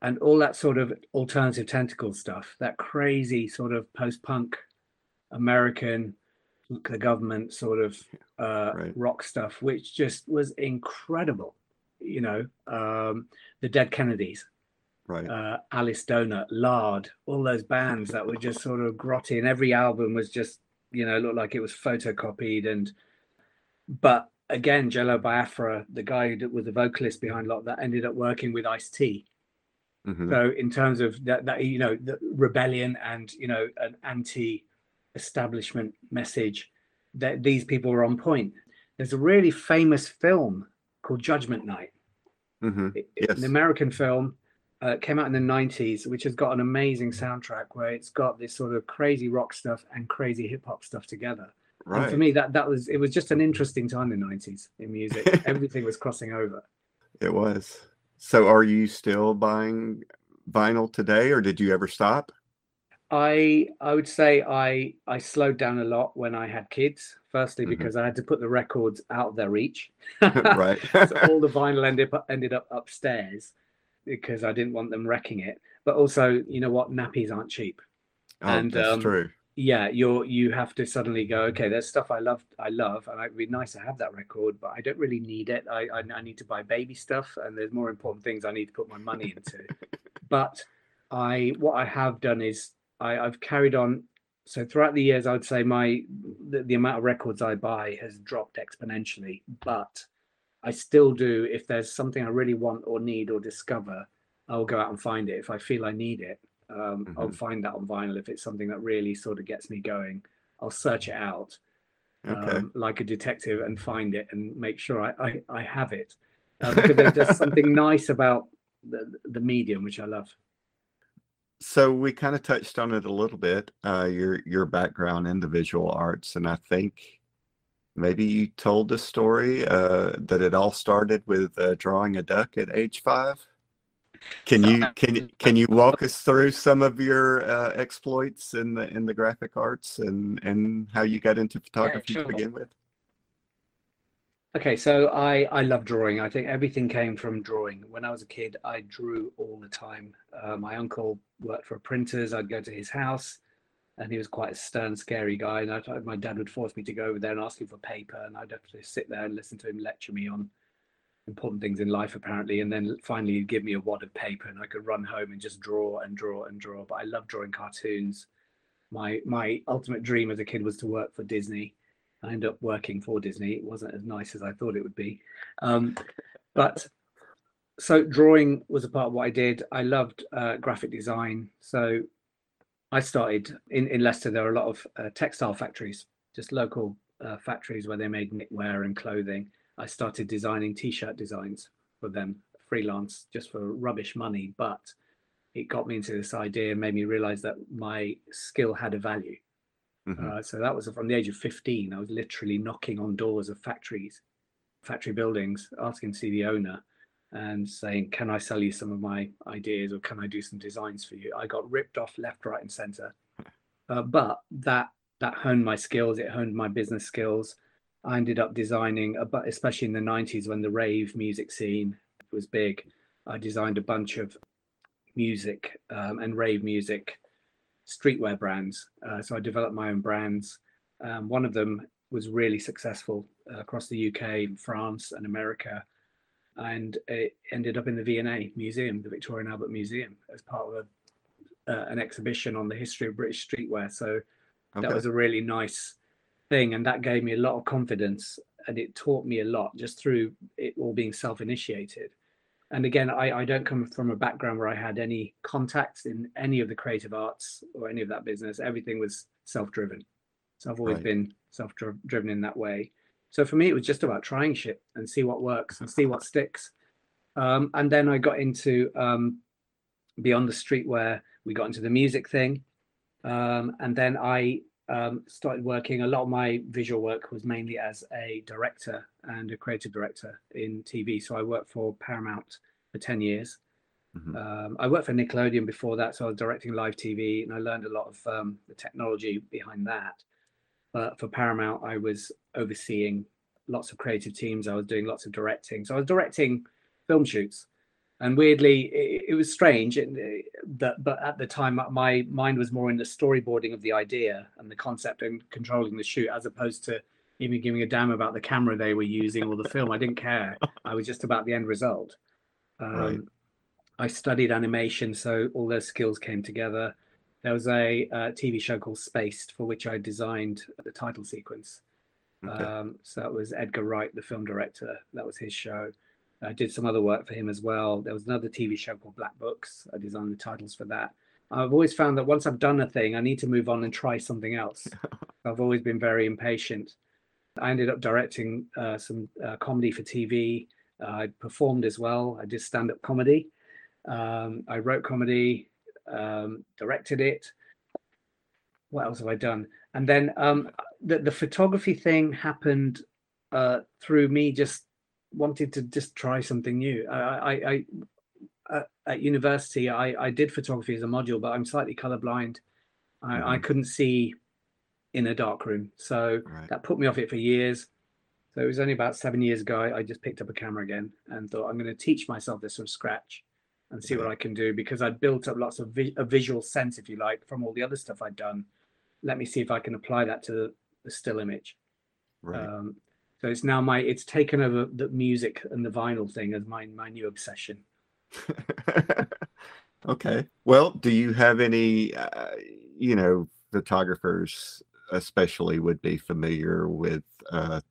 and all that sort of alternative tentacle stuff, that crazy sort of post-punk American, the government sort of rock stuff, which just was incredible, you know. The Dead Kennedys, right, Alice Donut, Lard, all those bands that were just sort of grotty, and every album was just, you know, looked like it was photocopied. And but again, Jello by Afra, the guy that was the vocalist behind a lot of that, ended up working with Ice-T. Mm-hmm. So in terms of that, you know, the rebellion and, you know, an anti-establishment message, that these people were on point. There's a really famous film called Judgment Night. Mm-hmm. Yes. An American film, came out in the 90s, which has got an amazing soundtrack where it's got this sort of crazy rock stuff and crazy hip hop stuff together. Right. And for me, it was just an interesting time in the 90s in music. Everything was crossing over. It was. So are you still buying vinyl today, or did you ever stop? I would say I slowed down a lot when I had kids, firstly, because mm-hmm. I had to put the records out of their reach. Right. So all the vinyl ended up upstairs because I didn't want them wrecking it. But also, you know what? Nappies aren't cheap. Oh, and that's true. Yeah, you have to suddenly go, okay, there's stuff I love, and it'd be nice to have that record, but I don't really need it. I need to buy baby stuff, and there's more important things I need to put my money into. But what I have done is I've carried on. So throughout the years, I would say the amount of records I buy has dropped exponentially, but I still do. If there's something I really want or need or discover, I'll go out and find it. If I feel I need it, mm-hmm. I'll find that on vinyl. If it's something that really sort of gets me going, I'll search it out, like a detective, and find it and make sure I have it. Because there's just something nice about the medium, which I love. So we kind of touched on it a little bit, your background in the visual arts, and I think maybe you told the story that it all started with drawing a duck at age 5. Can you walk us through some of your exploits in the graphic arts and how you got into photography to begin with? Okay, so I love drawing. I think everything came from drawing. When I was a kid, I drew all the time. My uncle worked for printers. I'd go to his house, and he was quite a stern, scary guy. And my dad would force me to go over there and ask him for paper, and I'd have to sit there and listen to him lecture me on important things in life, apparently. And then finally, he'd give me a wad of paper, and I could run home and just draw and draw and draw. But I love drawing cartoons. My ultimate dream as a kid was to work for Disney. I ended up working for Disney. It wasn't as nice as I thought it would be. But so drawing was a part of what I did. I loved graphic design. So I started in Leicester. There are a lot of textile factories, just local factories where they made knitwear and clothing. I started designing T-shirt designs for them, freelance, just for rubbish money. But it got me into this idea and made me realize that my skill had a value. Mm-hmm. So that was from the age of 15. I was literally knocking on doors of factory buildings, asking to see the owner and saying, can I sell you some of my ideas, or can I do some designs for you? I got ripped off left, right and center. But that honed my skills. It honed my business skills. I ended up designing, especially in the 90s when the rave music scene was big, I designed a bunch of music and rave music streetwear brands. So I developed my own brands. One of them was really successful across the UK, France and America. And it ended up in the V&A Museum, the Victoria and Albert Museum, as part of an exhibition on the history of British streetwear. So that was a really nice thing. And that gave me a lot of confidence, and it taught me a lot just through it all being self-initiated. And again, I don't come from a background where I had any contacts in any of the creative arts or any of that business. Everything was self-driven. So I've always been self-driven in that way. So for me, it was just about trying shit and see what works and see what sticks. And then I got into beyond the streetwear. We got into the music thing. And then I started working. A lot of my visual work was mainly as a director and a creative director in TV. So I worked for Paramount for 10 years. Mm-hmm. I worked for Nickelodeon before that. So I was directing live TV, and I learned a lot of the technology behind that. But for Paramount, I was overseeing lots of creative teams. I was doing lots of directing. So I was directing film shoots. And weirdly, it was strange, but at the time, my mind was more in the storyboarding of the idea and the concept and controlling the shoot, as opposed to even giving a damn about the camera they were using or the film. I didn't care. I was just about the end result. Right. I studied animation, so all those skills came together. There was a TV show called Spaced, for which I designed the title sequence. Okay. So that was Edgar Wright, the film director. That was his show. I did some other work for him as well. There was another TV show called Black Books. I designed the titles for that. I've always found that once I've done a thing, I need to move on and try something else. I've always been very impatient. I ended up directing some comedy for TV. I performed as well. I did stand-up comedy. I wrote comedy, directed it. What else have I done? And then the photography thing happened through me just wanted to just try something new. I at university, I did photography as a module, but I'm slightly colorblind. Mm-hmm. I couldn't see in a dark room, so that put me off it for years. So it was only about 7 years ago I just picked up a camera again and thought, I'm going to teach myself this from scratch and see what I can do, because I'd built up lots of a visual sense, if you like, from all the other stuff I'd done. Let me see if I can apply that to the still image. So it's now it's taken over the music and the vinyl thing as my new obsession. Okay. Well, do you have any, photographers especially would be familiar with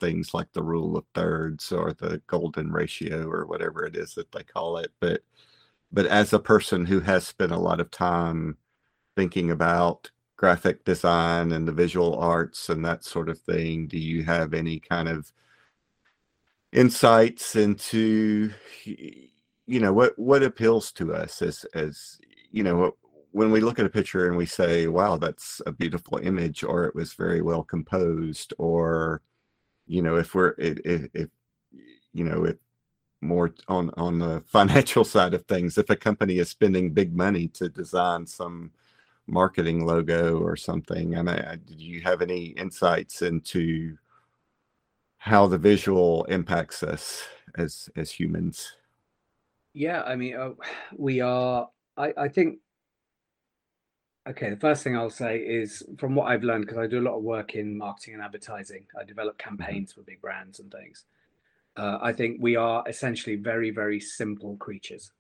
things like the rule of thirds or the golden ratio or whatever it is that they call it. But as a person who has spent a lot of time thinking about graphic design and the visual arts and that sort of thing, do you have any kind of insights into what appeals to us as when we look at a picture and we say, wow, that's a beautiful image, or it was very well composed, or if more on the financial side of things, if a company is spending big money to design some marketing logo or something. And do you have any insights into how the visual impacts us as humans? Yeah, I mean, we are, I think, okay, the first thing I'll say is, from what I've learned, because I do a lot of work in marketing and advertising, I develop campaigns for big brands and things. I think we are essentially very, very simple creatures.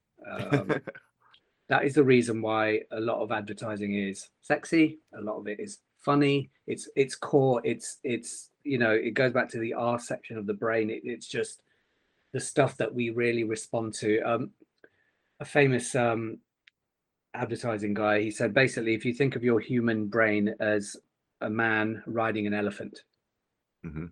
That is the reason why a lot of advertising is sexy. A lot of it is funny. It's core. It's it goes back to the R section of the brain. It's just the stuff that we really respond to. A famous advertising guy, he said, basically, if you think of your human brain as a man riding an elephant,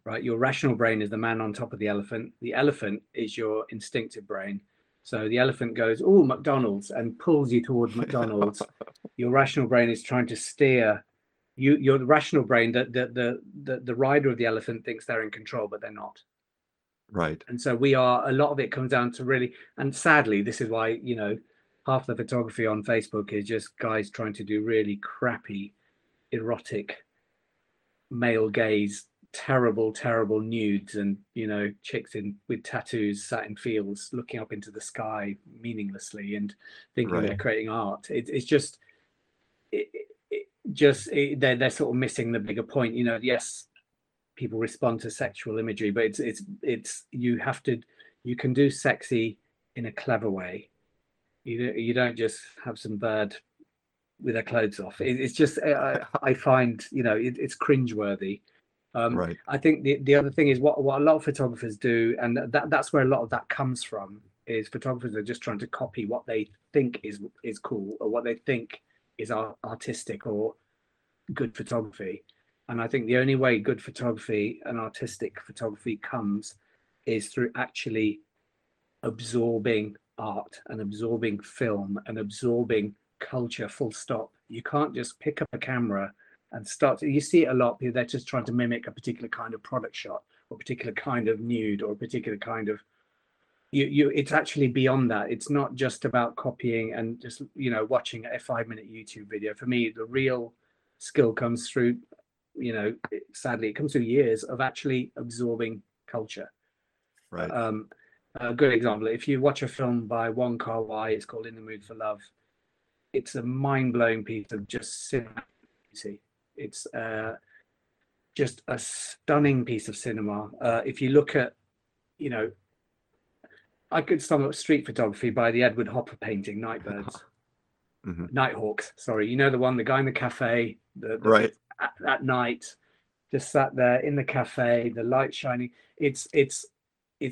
right? Your rational brain is the man on top of the elephant. The elephant is your instinctive brain. So the elephant goes, oh, McDonald's, and pulls you towards McDonald's. Your rational brain is trying to steer you. Your rational brain, the rider of the elephant, thinks they're in control, but they're not. Right. And so we are, a lot of it comes down to really, and sadly, this is why, half the photography on Facebook is just guys trying to do really crappy, erotic, male gaze, terrible nudes, and chicks with tattoos sat in fields looking up into the sky meaninglessly and thinking they're creating art. It's just they're sort of missing the bigger point. Yes, people respond to sexual imagery, but it's you can do sexy in a clever way. You don't just have some bird with their clothes off. I find it's cringeworthy. I think the other thing is what a lot of photographers do, and that's where a lot of that comes from, is photographers are just trying to copy what they think is cool or what they think is artistic or good photography. And I think the only way good photography and artistic photography comes is through actually absorbing art and absorbing film and absorbing culture, full stop. You can't just pick up a camera and start to, you see it a lot, they're just trying to mimic a particular kind of product shot or particular kind of nude or a particular kind of, it's actually beyond that. It's not just about copying and just, you know, watching a 5-minute YouTube video. For me, the real skill comes through, you know, sadly, it comes through years of actually absorbing culture. Right. A good example, if you watch a film by Wong Kar-wai, it's called In the Mood for Love. It's a mind-blowing piece of just cinema. It's just a stunning piece of cinema. If you look at, you know, I could sum up street photography by the Edward Hopper painting, Nighthawks, sorry. You know the one, the guy in the cafe, right. At night, just sat there in the cafe, the light shining. It's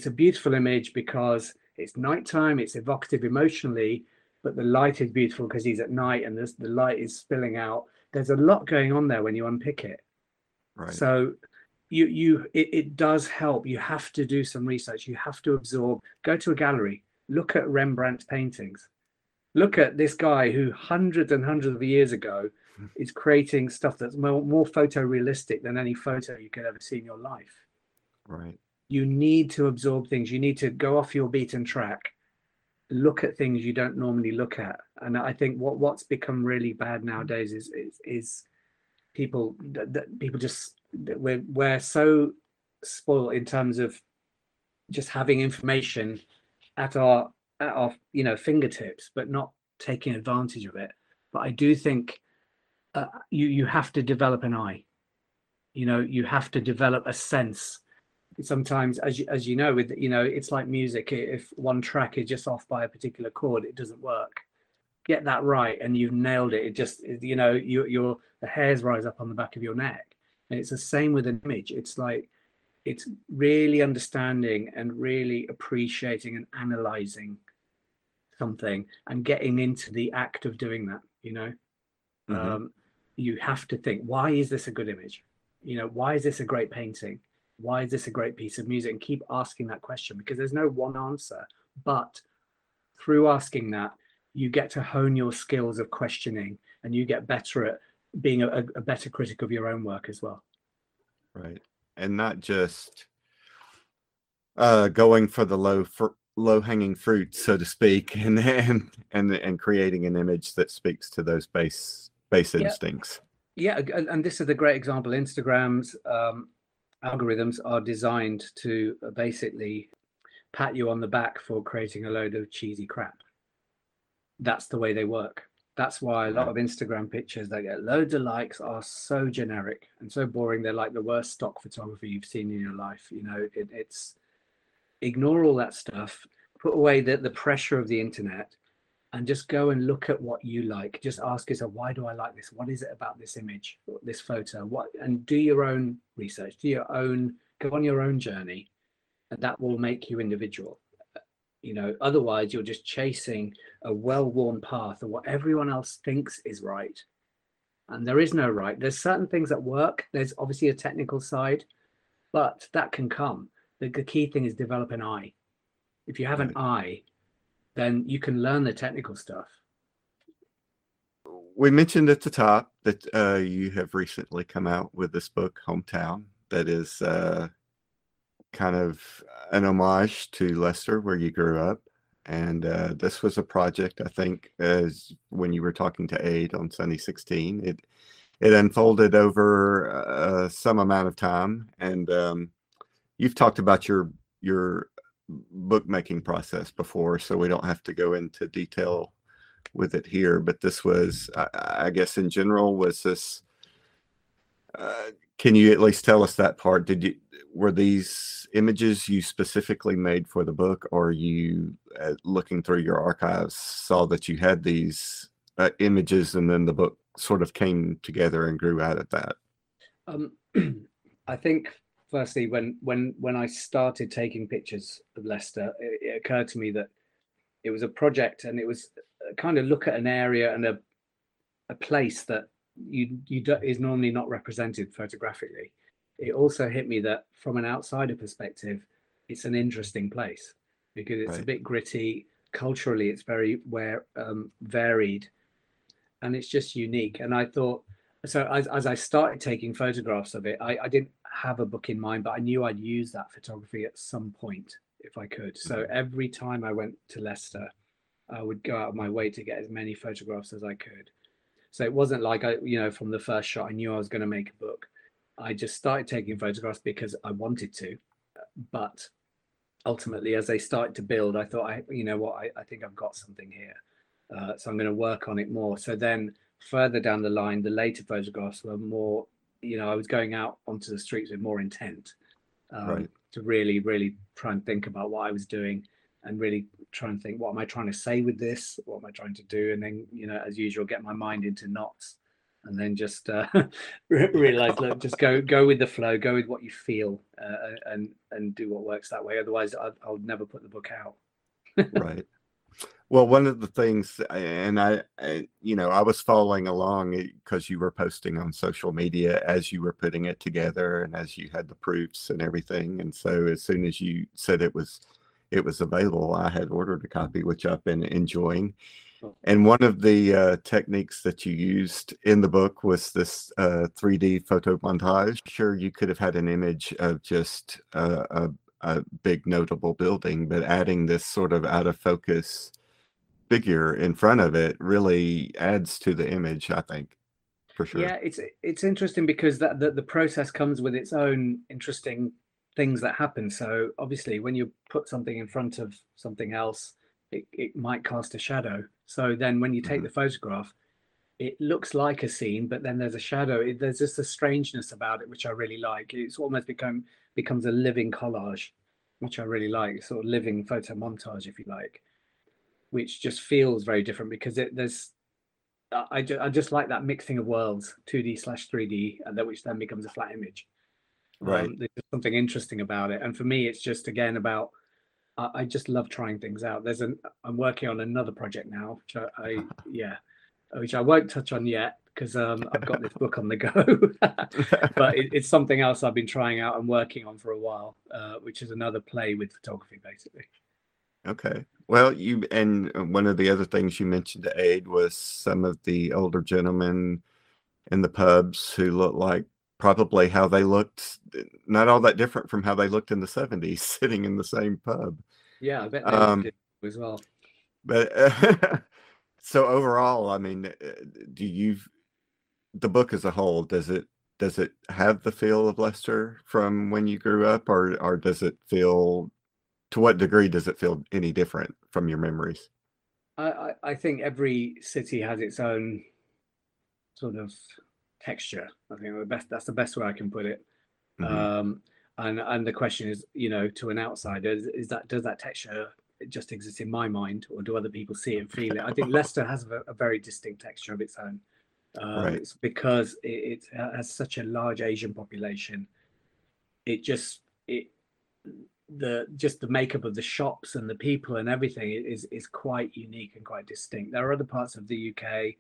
a beautiful image because it's nighttime, it's evocative emotionally, but the light is beautiful because he's at night and the light is spilling out. There's a lot going on there when you unpick it. Right. So it does help. You have to do some research. You have to absorb. Go to a gallery, look at Rembrandt's paintings. Look at this guy who hundreds and hundreds of years ago is creating stuff that's more photorealistic than any photo you could ever see in your life. Right. You need to absorb things. You need to go off your beaten track, look at things you don't normally look at. And I think what's become really bad nowadays is people just, we're so spoiled in terms of just having information at our you know, fingertips, but not taking advantage of it. But I do think you have to develop an eye. You know, you have to develop a sense. Sometimes, as you know, with, you know, it's like music. If one track is just off by a particular chord, it doesn't work. Get that right and you've nailed it. It just, you know, your the hairs rise up on the back of your neck. And it's the same with an image. It's like, it's really understanding and really appreciating and analyzing something and getting into the act of doing that. You know, you have to think, why is this a good image? You know, why is this a great painting? Why is this a great piece of music? And keep asking that question, because there's no one answer. But through asking that, you get to hone your skills of questioning and you get better at being a better critic of your own work as well. Right. And not just going for the low-hanging fruit, so to speak, and creating an image that speaks to those base instincts. Yeah. And this is a great example. Instagram's algorithms are designed to basically pat you on the back for creating a load of cheesy crap. That's the way they work. That's why a lot of Instagram pictures that get loads of likes are so generic and so boring. They're like the worst stock photography you've seen in your life. You know, it's ignore all that stuff, put away the pressure of the internet and just go and look at what you like. Just ask yourself, why do I like this? What is it about this image, this photo? What? And do your own research, go on your own journey, and that will make you individual. You know, otherwise you're just chasing a well-worn path of what everyone else thinks is right. And there is no right. There's certain things that work. There's obviously a technical side, but that can come. The key thing is develop an eye. If you have an eye, then you can learn the technical stuff. We mentioned at the top that you have recently come out with this book, Hometown, that is kind of an homage to Leicester, where you grew up. And this was a project, I think, as when you were talking to Aid on Sunny 16, it unfolded over some amount of time. And you've talked about your bookmaking process before, so we don't have to go into detail with it here, but this was, I guess in general, was this, can you at least tell us that part? Were these images you specifically made for the book, or you looking through your archives saw that you had these images and then the book sort of came together and grew out of that? I think firstly, when I started taking pictures of Leicester, it occurred to me that it was a project, and it was kind of look at an area and a place that you is normally not represented photographically. It also hit me that from an outsider perspective, it's an interesting place because it's a bit gritty. Culturally, it's very varied, and it's just unique. And I thought, so as I started taking photographs of it, I didn't have a book in mind, but I knew I'd use that photography at some point if I could. So every time I went to Leicester, I would go out of my way to get as many photographs as I could. So it wasn't like I, you know, from the first shot, I knew I was going to make a book. I just started taking photographs because I wanted to, but ultimately, as they started to build, I thought, I think I've got something here. So I'm going to work on it more. So then further down the line, the later photographs were more, you know, I was going out onto the streets with more intent to really, really try and think about what I was doing and really try and think, what am I trying to say with this? What am I trying to do? And then, you know, as usual, get my mind into knots and then just realize, look, just go with the flow, go with what you feel and do what works that way. Otherwise, I'll never put the book out. Right. Well, one of the things, and I was following along because you were posting on social media as you were putting it together and as you had the proofs and everything. And so as soon as you said it was available, I had ordered a copy, which I've been enjoying. And one of the techniques that you used in the book was this 3D photo montage. Sure, you could have had an image of just a big notable building, but adding this sort of out of focus figure in front of it really adds to the image, I think, for sure. Yeah, it's interesting because the process comes with its own interesting things that happen. So obviously, when you put something in front of something else, it might cast a shadow. So then when you take the photograph, it looks like a scene, but then there's a shadow. There's just a strangeness about it, which I really like. It's almost becomes a living collage, which I really like, sort of living photo montage, if you like, which just feels very different because I just like that mixing of worlds, 2D/3D, and that which then becomes a flat image. Right. There's something interesting about it. And for me, it's just, again, about, I just love trying things out. I'm working on another project now, which I won't touch on yet because I've got this book on the go, but it's something else I've been trying out and working on for a while, which is another play with photography, basically. Okay. Well, and one of the other things you mentioned to Aid was some of the older gentlemen in the pubs who look like probably how they looked, not all that different from how they looked in the 70s, sitting in the same pub. Yeah, I bet they did as well. But so overall, I mean, the book as a whole, does it have the feel of Leicester from when you grew up, or does it feel? To what degree does it feel any different from your memories? I think every city has its own sort of texture. I think that's the best way I can put it. Mm-hmm. And the question is, you know, to an outsider, does that texture just exist in my mind, or do other people see it and feel it? I think Leicester has a very distinct texture of its own. It's because it has such a large Asian population. The makeup of the shops and the people and everything is quite unique and quite distinct. There are other parts of the UK,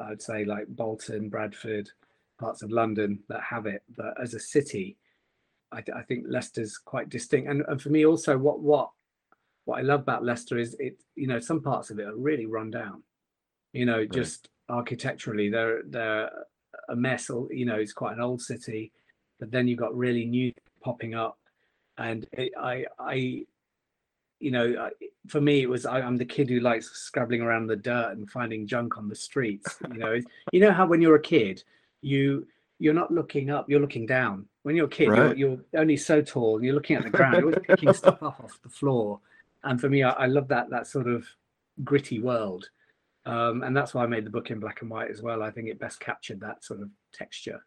I would say, like Bolton, Bradford, parts of London that have it, but as a city, I think Leicester's quite distinct. And for me also, what I love about Leicester is it, you know, some parts of it are really run down, you know, just architecturally they're a mess. You know, it's quite an old city, but then you've got really new popping up. And for me, it was I'm the kid who likes scrabbling around the dirt and finding junk on the streets. You know, you know how when you're a kid, you're not looking up, you're looking down. When you're a kid, you're only so tall, and you're looking at the ground, you're always picking stuff up off the floor. And for me, I love that sort of gritty world, and that's why I made the book in black and white as well. I think it best captured that sort of texture.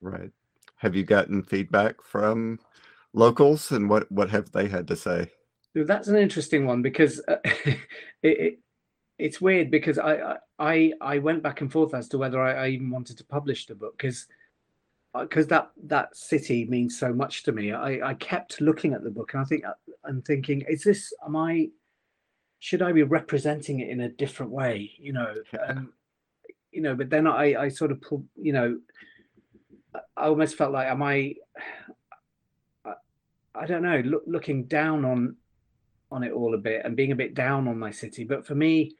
Right. Have you gotten feedback from locals, and what have they had to say? That's an interesting one because it's weird because I went back and forth as to whether I even wanted to publish the book because that city means so much to me. I kept looking at the book and thinking, is this, am I should I be representing it in a different way? You know, but then I sort of pull, I almost felt like, I don't know, looking down on it all a bit and being a bit down on my city. But for me,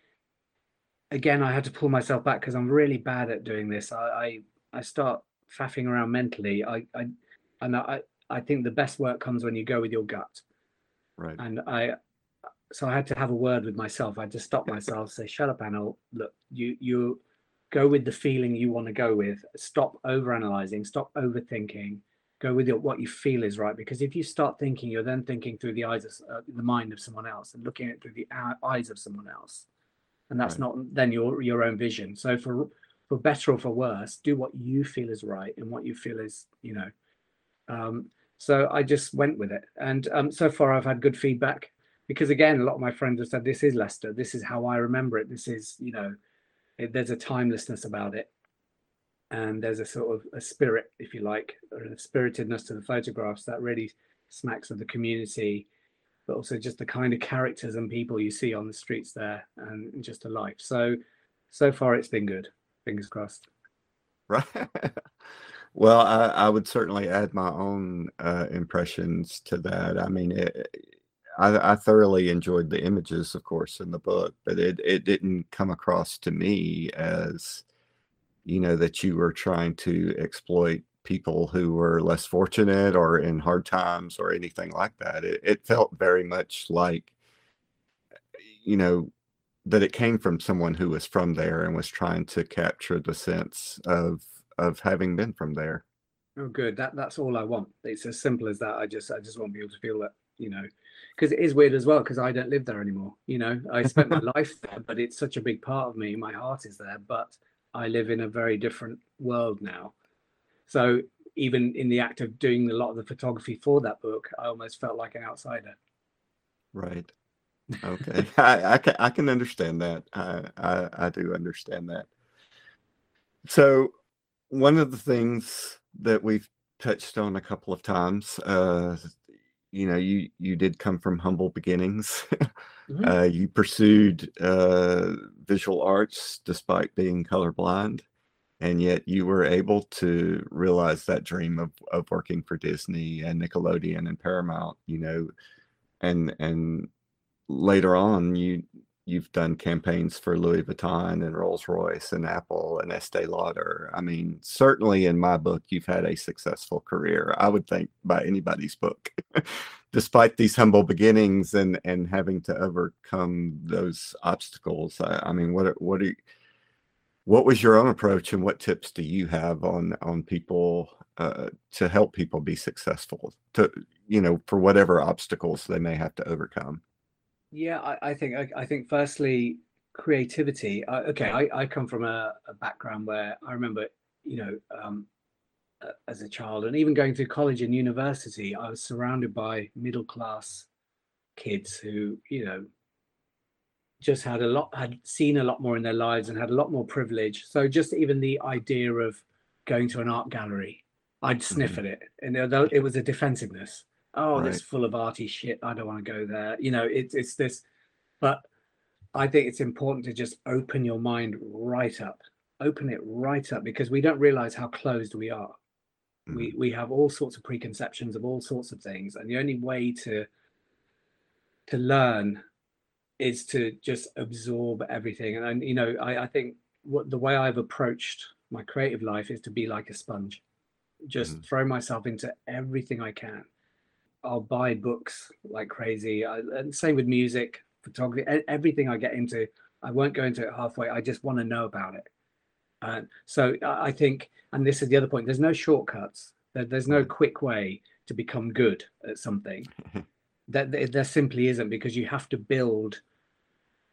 again, I had to pull myself back because I'm really bad at doing this. I start faffing around mentally. I think the best work comes when you go with your gut. Right. And I had to have a word with myself. I had to stop myself, say, shut up, Anil. Look, you go with the feeling you want to go with. Stop overanalyzing, stop overthinking. Go with what you feel is right, because if you start thinking, you're then thinking through the eyes of the mind of someone else and looking at it through the eyes of someone else, and that's right. Not then your own vision. So for better or for worse, do what you feel is right and what you feel is so I just went with it, and so far I've had good feedback, because again, a lot of my friends have said, this is Leicester, this is how I remember it, this is there's a timelessness about it. And there's a sort of a spirit, if you like, or a spiritedness to the photographs that really smacks of the community, but also just the kind of characters and people you see on the streets there, and just a life. So far it's been good. Fingers crossed. Right. Well, I would certainly add my own impressions to that. I mean, I thoroughly enjoyed the images, of course, in the book, but it didn't come across to me as... that you were trying to exploit people who were less fortunate or in hard times or anything like that. It felt very much like, that it came from someone who was from there and was trying to capture the sense of having been from there. Oh, good. That's all I want. It's as simple as that. I just want people to feel that, because it is weird as well, because I don't live there anymore. I spent my life there, but it's such a big part of me. My heart is there, but I live in a very different world now. So even in the act of doing a lot of the photography for that book, I almost felt like an outsider. Right. Okay. I can understand that. I do understand that. So one of the things that we've touched on a couple of times, you did come from humble beginnings. Mm-hmm. You pursued visual arts despite being colorblind, and yet you were able to realize that dream of working for Disney and Nickelodeon and Paramount, and later on you've done campaigns for Louis Vuitton and Rolls-Royce and Apple and Estee Lauder. I mean, certainly in my book, you've had a successful career, I would think, by anybody's book, despite these humble beginnings and having to overcome those obstacles. I mean, what was your own approach, and what tips do you have on people to help people be successful, to, for whatever obstacles they may have to overcome? Yeah, I think firstly, creativity. I come from a background where I remember, as a child and even going through college and university, I was surrounded by middle class kids who, just had seen a lot more in their lives and had a lot more privilege. So just even the idea of going to an art gallery, I'd sniff at it, and it was a defensiveness. Oh, right. That's full of arty shit. I don't want to go there. It's this, but I think it's important to just open your mind right up, open it right up, because we don't realize how closed we are. Mm-hmm. We have all sorts of preconceptions of all sorts of things. And the only way to learn is to just absorb everything. And I think the way I've approached my creative life is to be like a sponge, just throw myself into everything I can. I'll buy books like crazy. And same with music, photography, everything I get into, I won't go into it halfway. I just want to know about it. So I think, and this is the other point, there's no shortcuts. There's no quick way to become good at something. There simply isn't, because you have to build,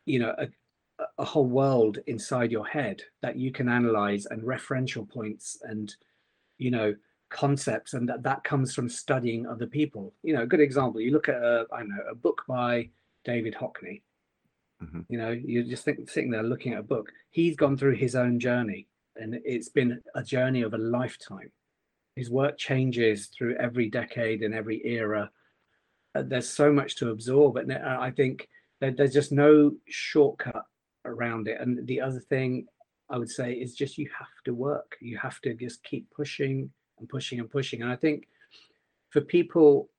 a whole world inside your head that you can analyze, and referential points and, concepts, and that comes from studying other people. A good example, you look at a book by David Hockney. Mm-hmm. You just think, sitting there looking at a book, he's gone through his own journey, and it's been a journey of a lifetime. His work changes through every decade and every era. There's so much to absorb, and I think There's just no shortcut around it. And the other thing I would say is just you have to work. You have to just keep pushing and pushing and pushing. And I think for people,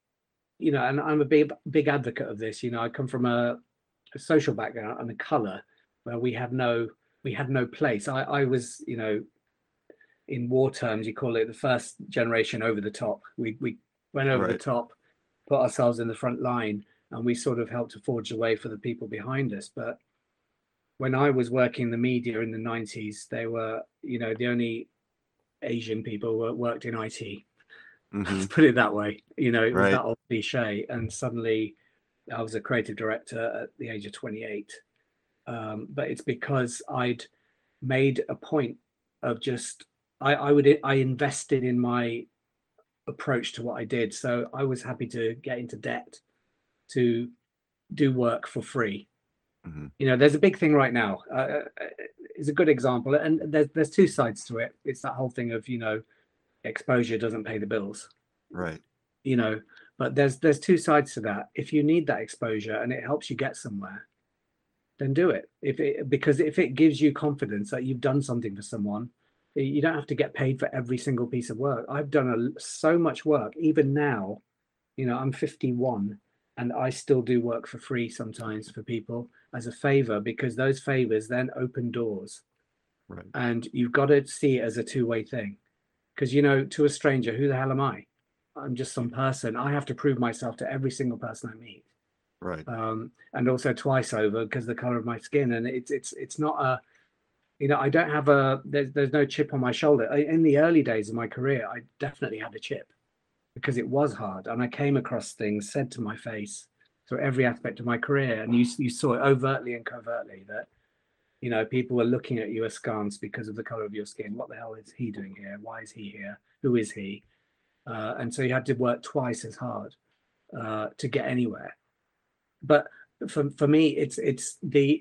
you know, and I'm a big advocate of this. You know, I come from a social background and a colour where we had no place. I was, you know, in war terms, you call it the first generation over the top. We went over the top, put ourselves in the front line, and we sort of helped to forge the way for the people behind us. But when I was working in the media in the 90s, they were, you know, the only Asian people worked in IT. Mm-hmm. Let's put it that way. You know, it was that old cliche. And suddenly I was a creative director at the age of 28. But it's because I'd made a point of just, I invested in my approach to what I did. So I was happy to get into debt to do work for free. Mm-hmm. You know, there's a big thing right now. It's a good example, and there's two sides to it. It's that whole thing of, you know, exposure doesn't pay the bills, right? You know, but there's two sides to that. If you need that exposure and it helps you get somewhere, then do it. Because if it gives you confidence that you've done something for someone, you don't have to get paid for every single piece of work. I've done so much work, even now. You know, I'm 51. And I still do work for free sometimes for people as a favor, because those favors then open doors. Right. And you've got to see it as a two-way thing. Because, you know, to a stranger, who the hell am I? I'm just some person. I have to prove myself to every single person I meet. Right. And also twice over because of the color of my skin. And it's not a, you know, I don't have a, there's no chip on my shoulder. In the early days of my career, I definitely had a chip. Because it was hard, and I came across things said to my face through every aspect of my career, and you saw it overtly and covertly that, you know, people were looking at you askance because of the color of your skin. What the hell is he doing here? Why is he here? Who is he? And so you had to work twice as hard to get anywhere. But for me, it's the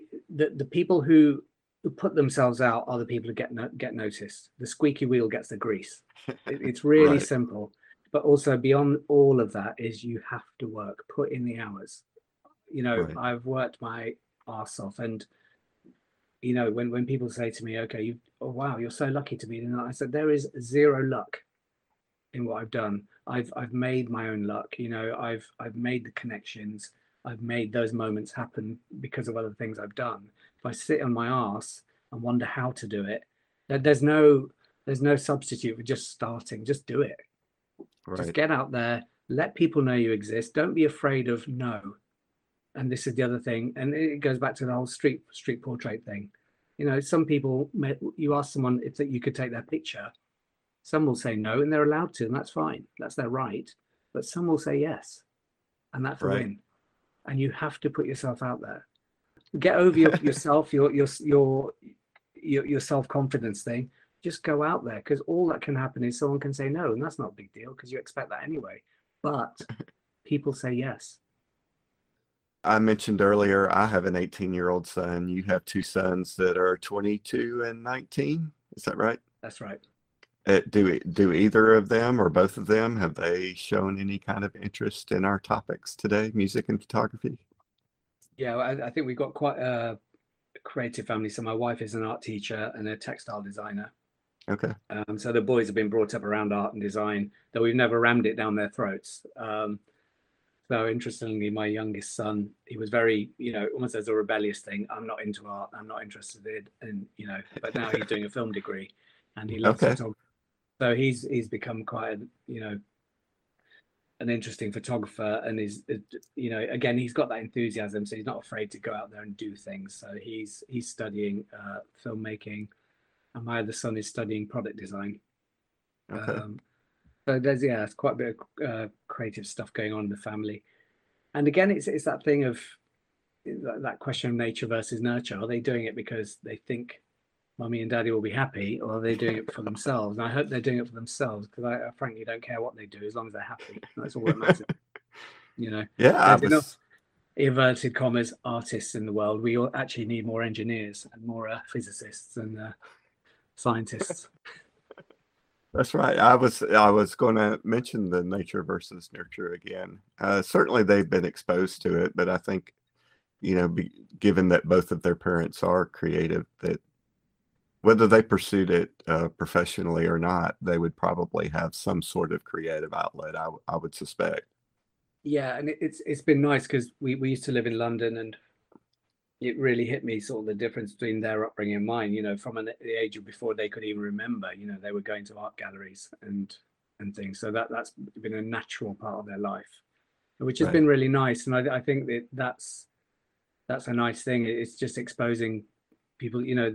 people who put themselves out are the people who get noticed. The squeaky wheel gets the grease. It's really simple. But also beyond all of that is you have to work, put in the hours. You know, I've worked my arse off, and, you know, when people say to me, okay, you're so lucky to be in, I said, there is zero luck in what I've done. I've made my own luck. You know, I've made the connections. I've made those moments happen because of other things I've done. If I sit on my arse and wonder how to do it, there's no substitute for just starting, just do it. Right. Just get out there, let people know you exist. Don't be afraid of no. And this is the other thing, and it goes back to the whole street portrait thing. You know, some people, you ask someone if you could take their picture, some will say no, and they're allowed to, and that's fine. That's their right. But some will say yes, and that's a win. And you have to put yourself out there. Get over yourself, your self-confidence thing. Just go out there, because all that can happen is someone can say no, and that's not a big deal because you expect that anyway. But people say yes. I mentioned earlier, I have an 18-year-old son. You have two sons that are 22 and 19. Is that right? That's right. Do either of them or both of them, have they shown any kind of interest in our topics today, music and photography? Yeah, I think we've got quite a creative family. So my wife is an art teacher and a textile designer. Okay. So the boys have been brought up around art and design, though we've never rammed it down their throats. So interestingly, my youngest son, he was very, you know, almost as a rebellious thing. I'm not into art. I'm not interested in, you know, but now he's doing a film degree and he loves photography. So he's become quite, you know, an interesting photographer, and is, you know, again, he's got that enthusiasm. So he's not afraid to go out there and do things. So he's studying filmmaking. And my other son is studying product design. Okay. So there's, yeah, it's quite a bit of creative stuff going on in the family. And again, it's that thing of that question of nature versus nurture. Are they doing it because they think mommy and daddy will be happy, or are they doing it for themselves? And I hope they're doing it for themselves, because I frankly don't care what they do as long as they're happy. That's all that matters. You know? Yeah. There's enough inverted commas artists in the world. We all actually need more engineers and more physicists and scientists. That's right. I was going to mention the nature versus nurture again. Certainly they've been exposed to it, but I think you know, given that both of their parents are creative, that whether they pursued it professionally or not, they would probably have some sort of creative outlet, I would suspect. Yeah, and it's been nice because we used to live in London, and it really hit me sort of the difference between their upbringing and mine, you know, from the age of before they could even remember, you know, they were going to art galleries and things. So that's been a natural part of their life, which has been really nice. And I think that that's a nice thing. It's just exposing people, you know,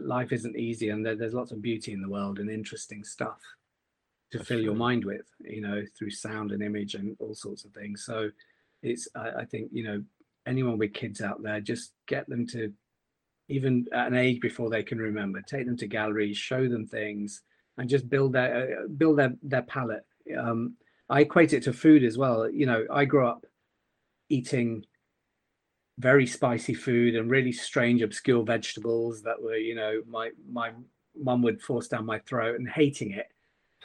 life isn't easy, and there's lots of beauty in the world and interesting stuff to fill your mind with, you know, through sound and image and all sorts of things. So it's, I think, you know, anyone with kids out there, just get them to, even at an age before they can remember, take them to galleries, show them things, and just build their palate. I equate it to food as well. You know, I grew up eating very spicy food and really strange, obscure vegetables that were, you know, my mum would force down my throat, and hating it,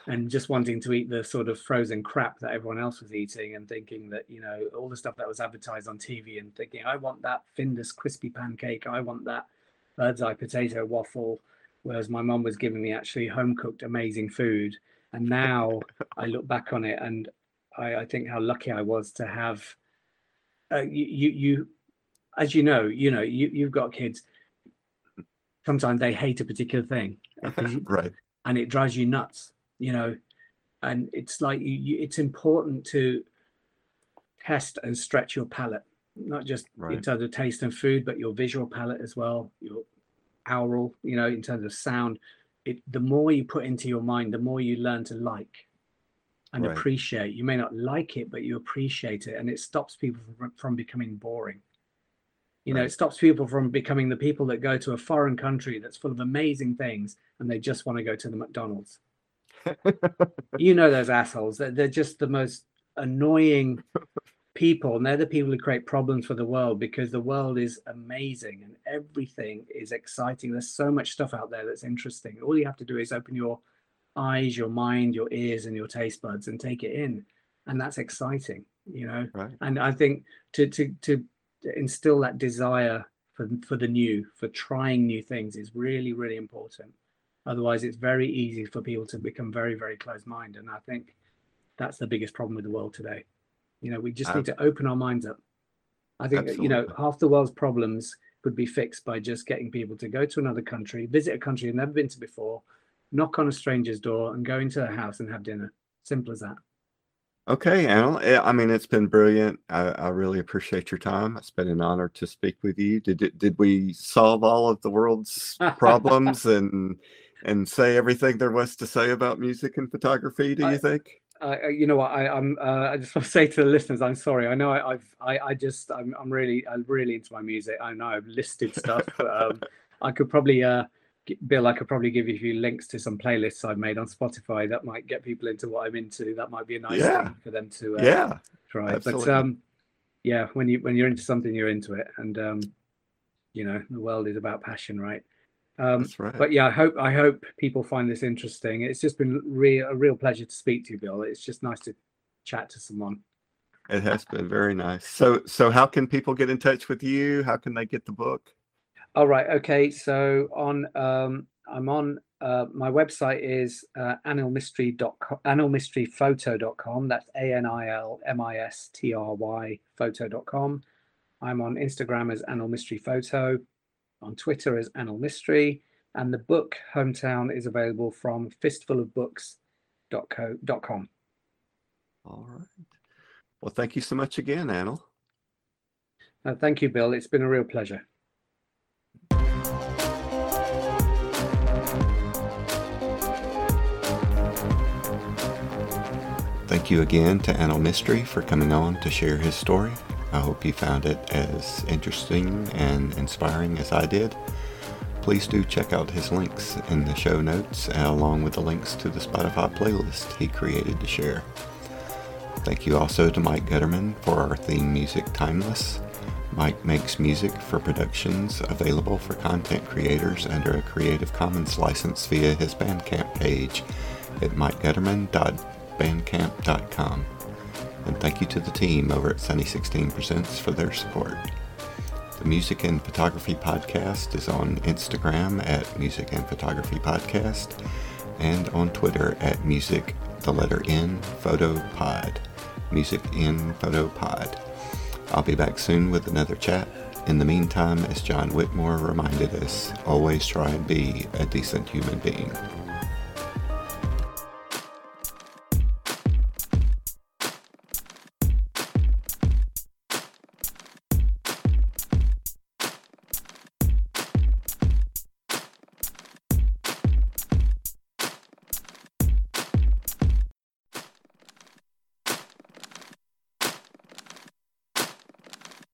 and just wanting to eat the sort of frozen crap that everyone else was eating, and thinking that, you know, all the stuff that was advertised on TV, and thinking, I want that Findus crispy pancake, I want that bird's eye potato waffle, whereas my mum was giving me actually home-cooked amazing food. And now I look back on it, and I think how lucky I was to have, you as you know, you've got kids, sometimes they hate a particular thing. Right. And it drives you nuts, you know, and it's like, it's important to test and stretch your palate, not just in terms of taste and food, but your visual palate as well, your aural, you know, in terms of sound. The more you put into your mind, the more you learn to like and appreciate. You may not like it, but you appreciate it, and it stops people from becoming boring. You know, it stops people from becoming the people that go to a foreign country that's full of amazing things, and they just want to go to the McDonald's. You know, those assholes, they're just the most annoying people, and they're the people who create problems for the world, because the world is amazing and everything is exciting. There's so much stuff out there that's interesting. All you have to do is open your eyes, your mind, your ears, and your taste buds, and take it in, and that's exciting, you know. And I think to instill that desire for the new, for trying new things, is really, really important. Otherwise, it's very easy for people to become very, very closed-minded, and I think that's the biggest problem with the world today. You know, we just need to open our minds up. I think, you know, half the world's problems could be fixed by just getting people to go to another country, visit a country they've never been to before, knock on a stranger's door, and go into their house and have dinner. Simple as that. Okay, Anil. I mean, it's been brilliant. I really appreciate your time. It's been an honor to speak with you. Did we solve all of the world's problems and say everything there was to say about music and photography, do you think? You know what? I just want to say to the listeners, I'm sorry. I know I'm really into my music. I know I've listed stuff. I could probably, Bill, I could probably give you a few links to some playlists I've made on Spotify that might get people into what I'm into. That might be a nice thing for them to try. Absolutely. But yeah, when you're into something, you're into it, and you know, the world is about passion, right? That's right. But yeah, I hope people find this interesting. It's just been a real pleasure to speak to you, Bill. It's just nice to chat to someone. It has been very nice. So how can people get in touch with you? How can they get the book? All right. Okay. So on, I'm on, my website is anilmistryphoto.com. That's ANILMISTRY photo.com. I'm on Instagram as Anil Mistry Photo. On Twitter as Anil Mistry, and the book Hometown is available from fistfulofbooks.com. All right. Well, thank you so much again, Anil. Thank you, Bill. It's been a real pleasure. Thank you again to Anil Mistry for coming on to share his story. I hope you found it as interesting and inspiring as I did. Please do check out his links in the show notes, along with the links to the Spotify playlist he created to share. Thank you also to Mike Gutterman for our theme music, Timeless. Mike makes music for productions available for content creators under a Creative Commons license via his Bandcamp page at mikegutterman.bandcamp.com. And thank you to the team over at Sunny 16 Presents for their support. The Music and Photography Podcast is on Instagram at Music and Photography Podcast and on Twitter at Music, the letter N, Photo Pod. Music in Photo Pod. I'll be back soon with another chat. In the meantime, as John Whitmore reminded us, always try and be a decent human being.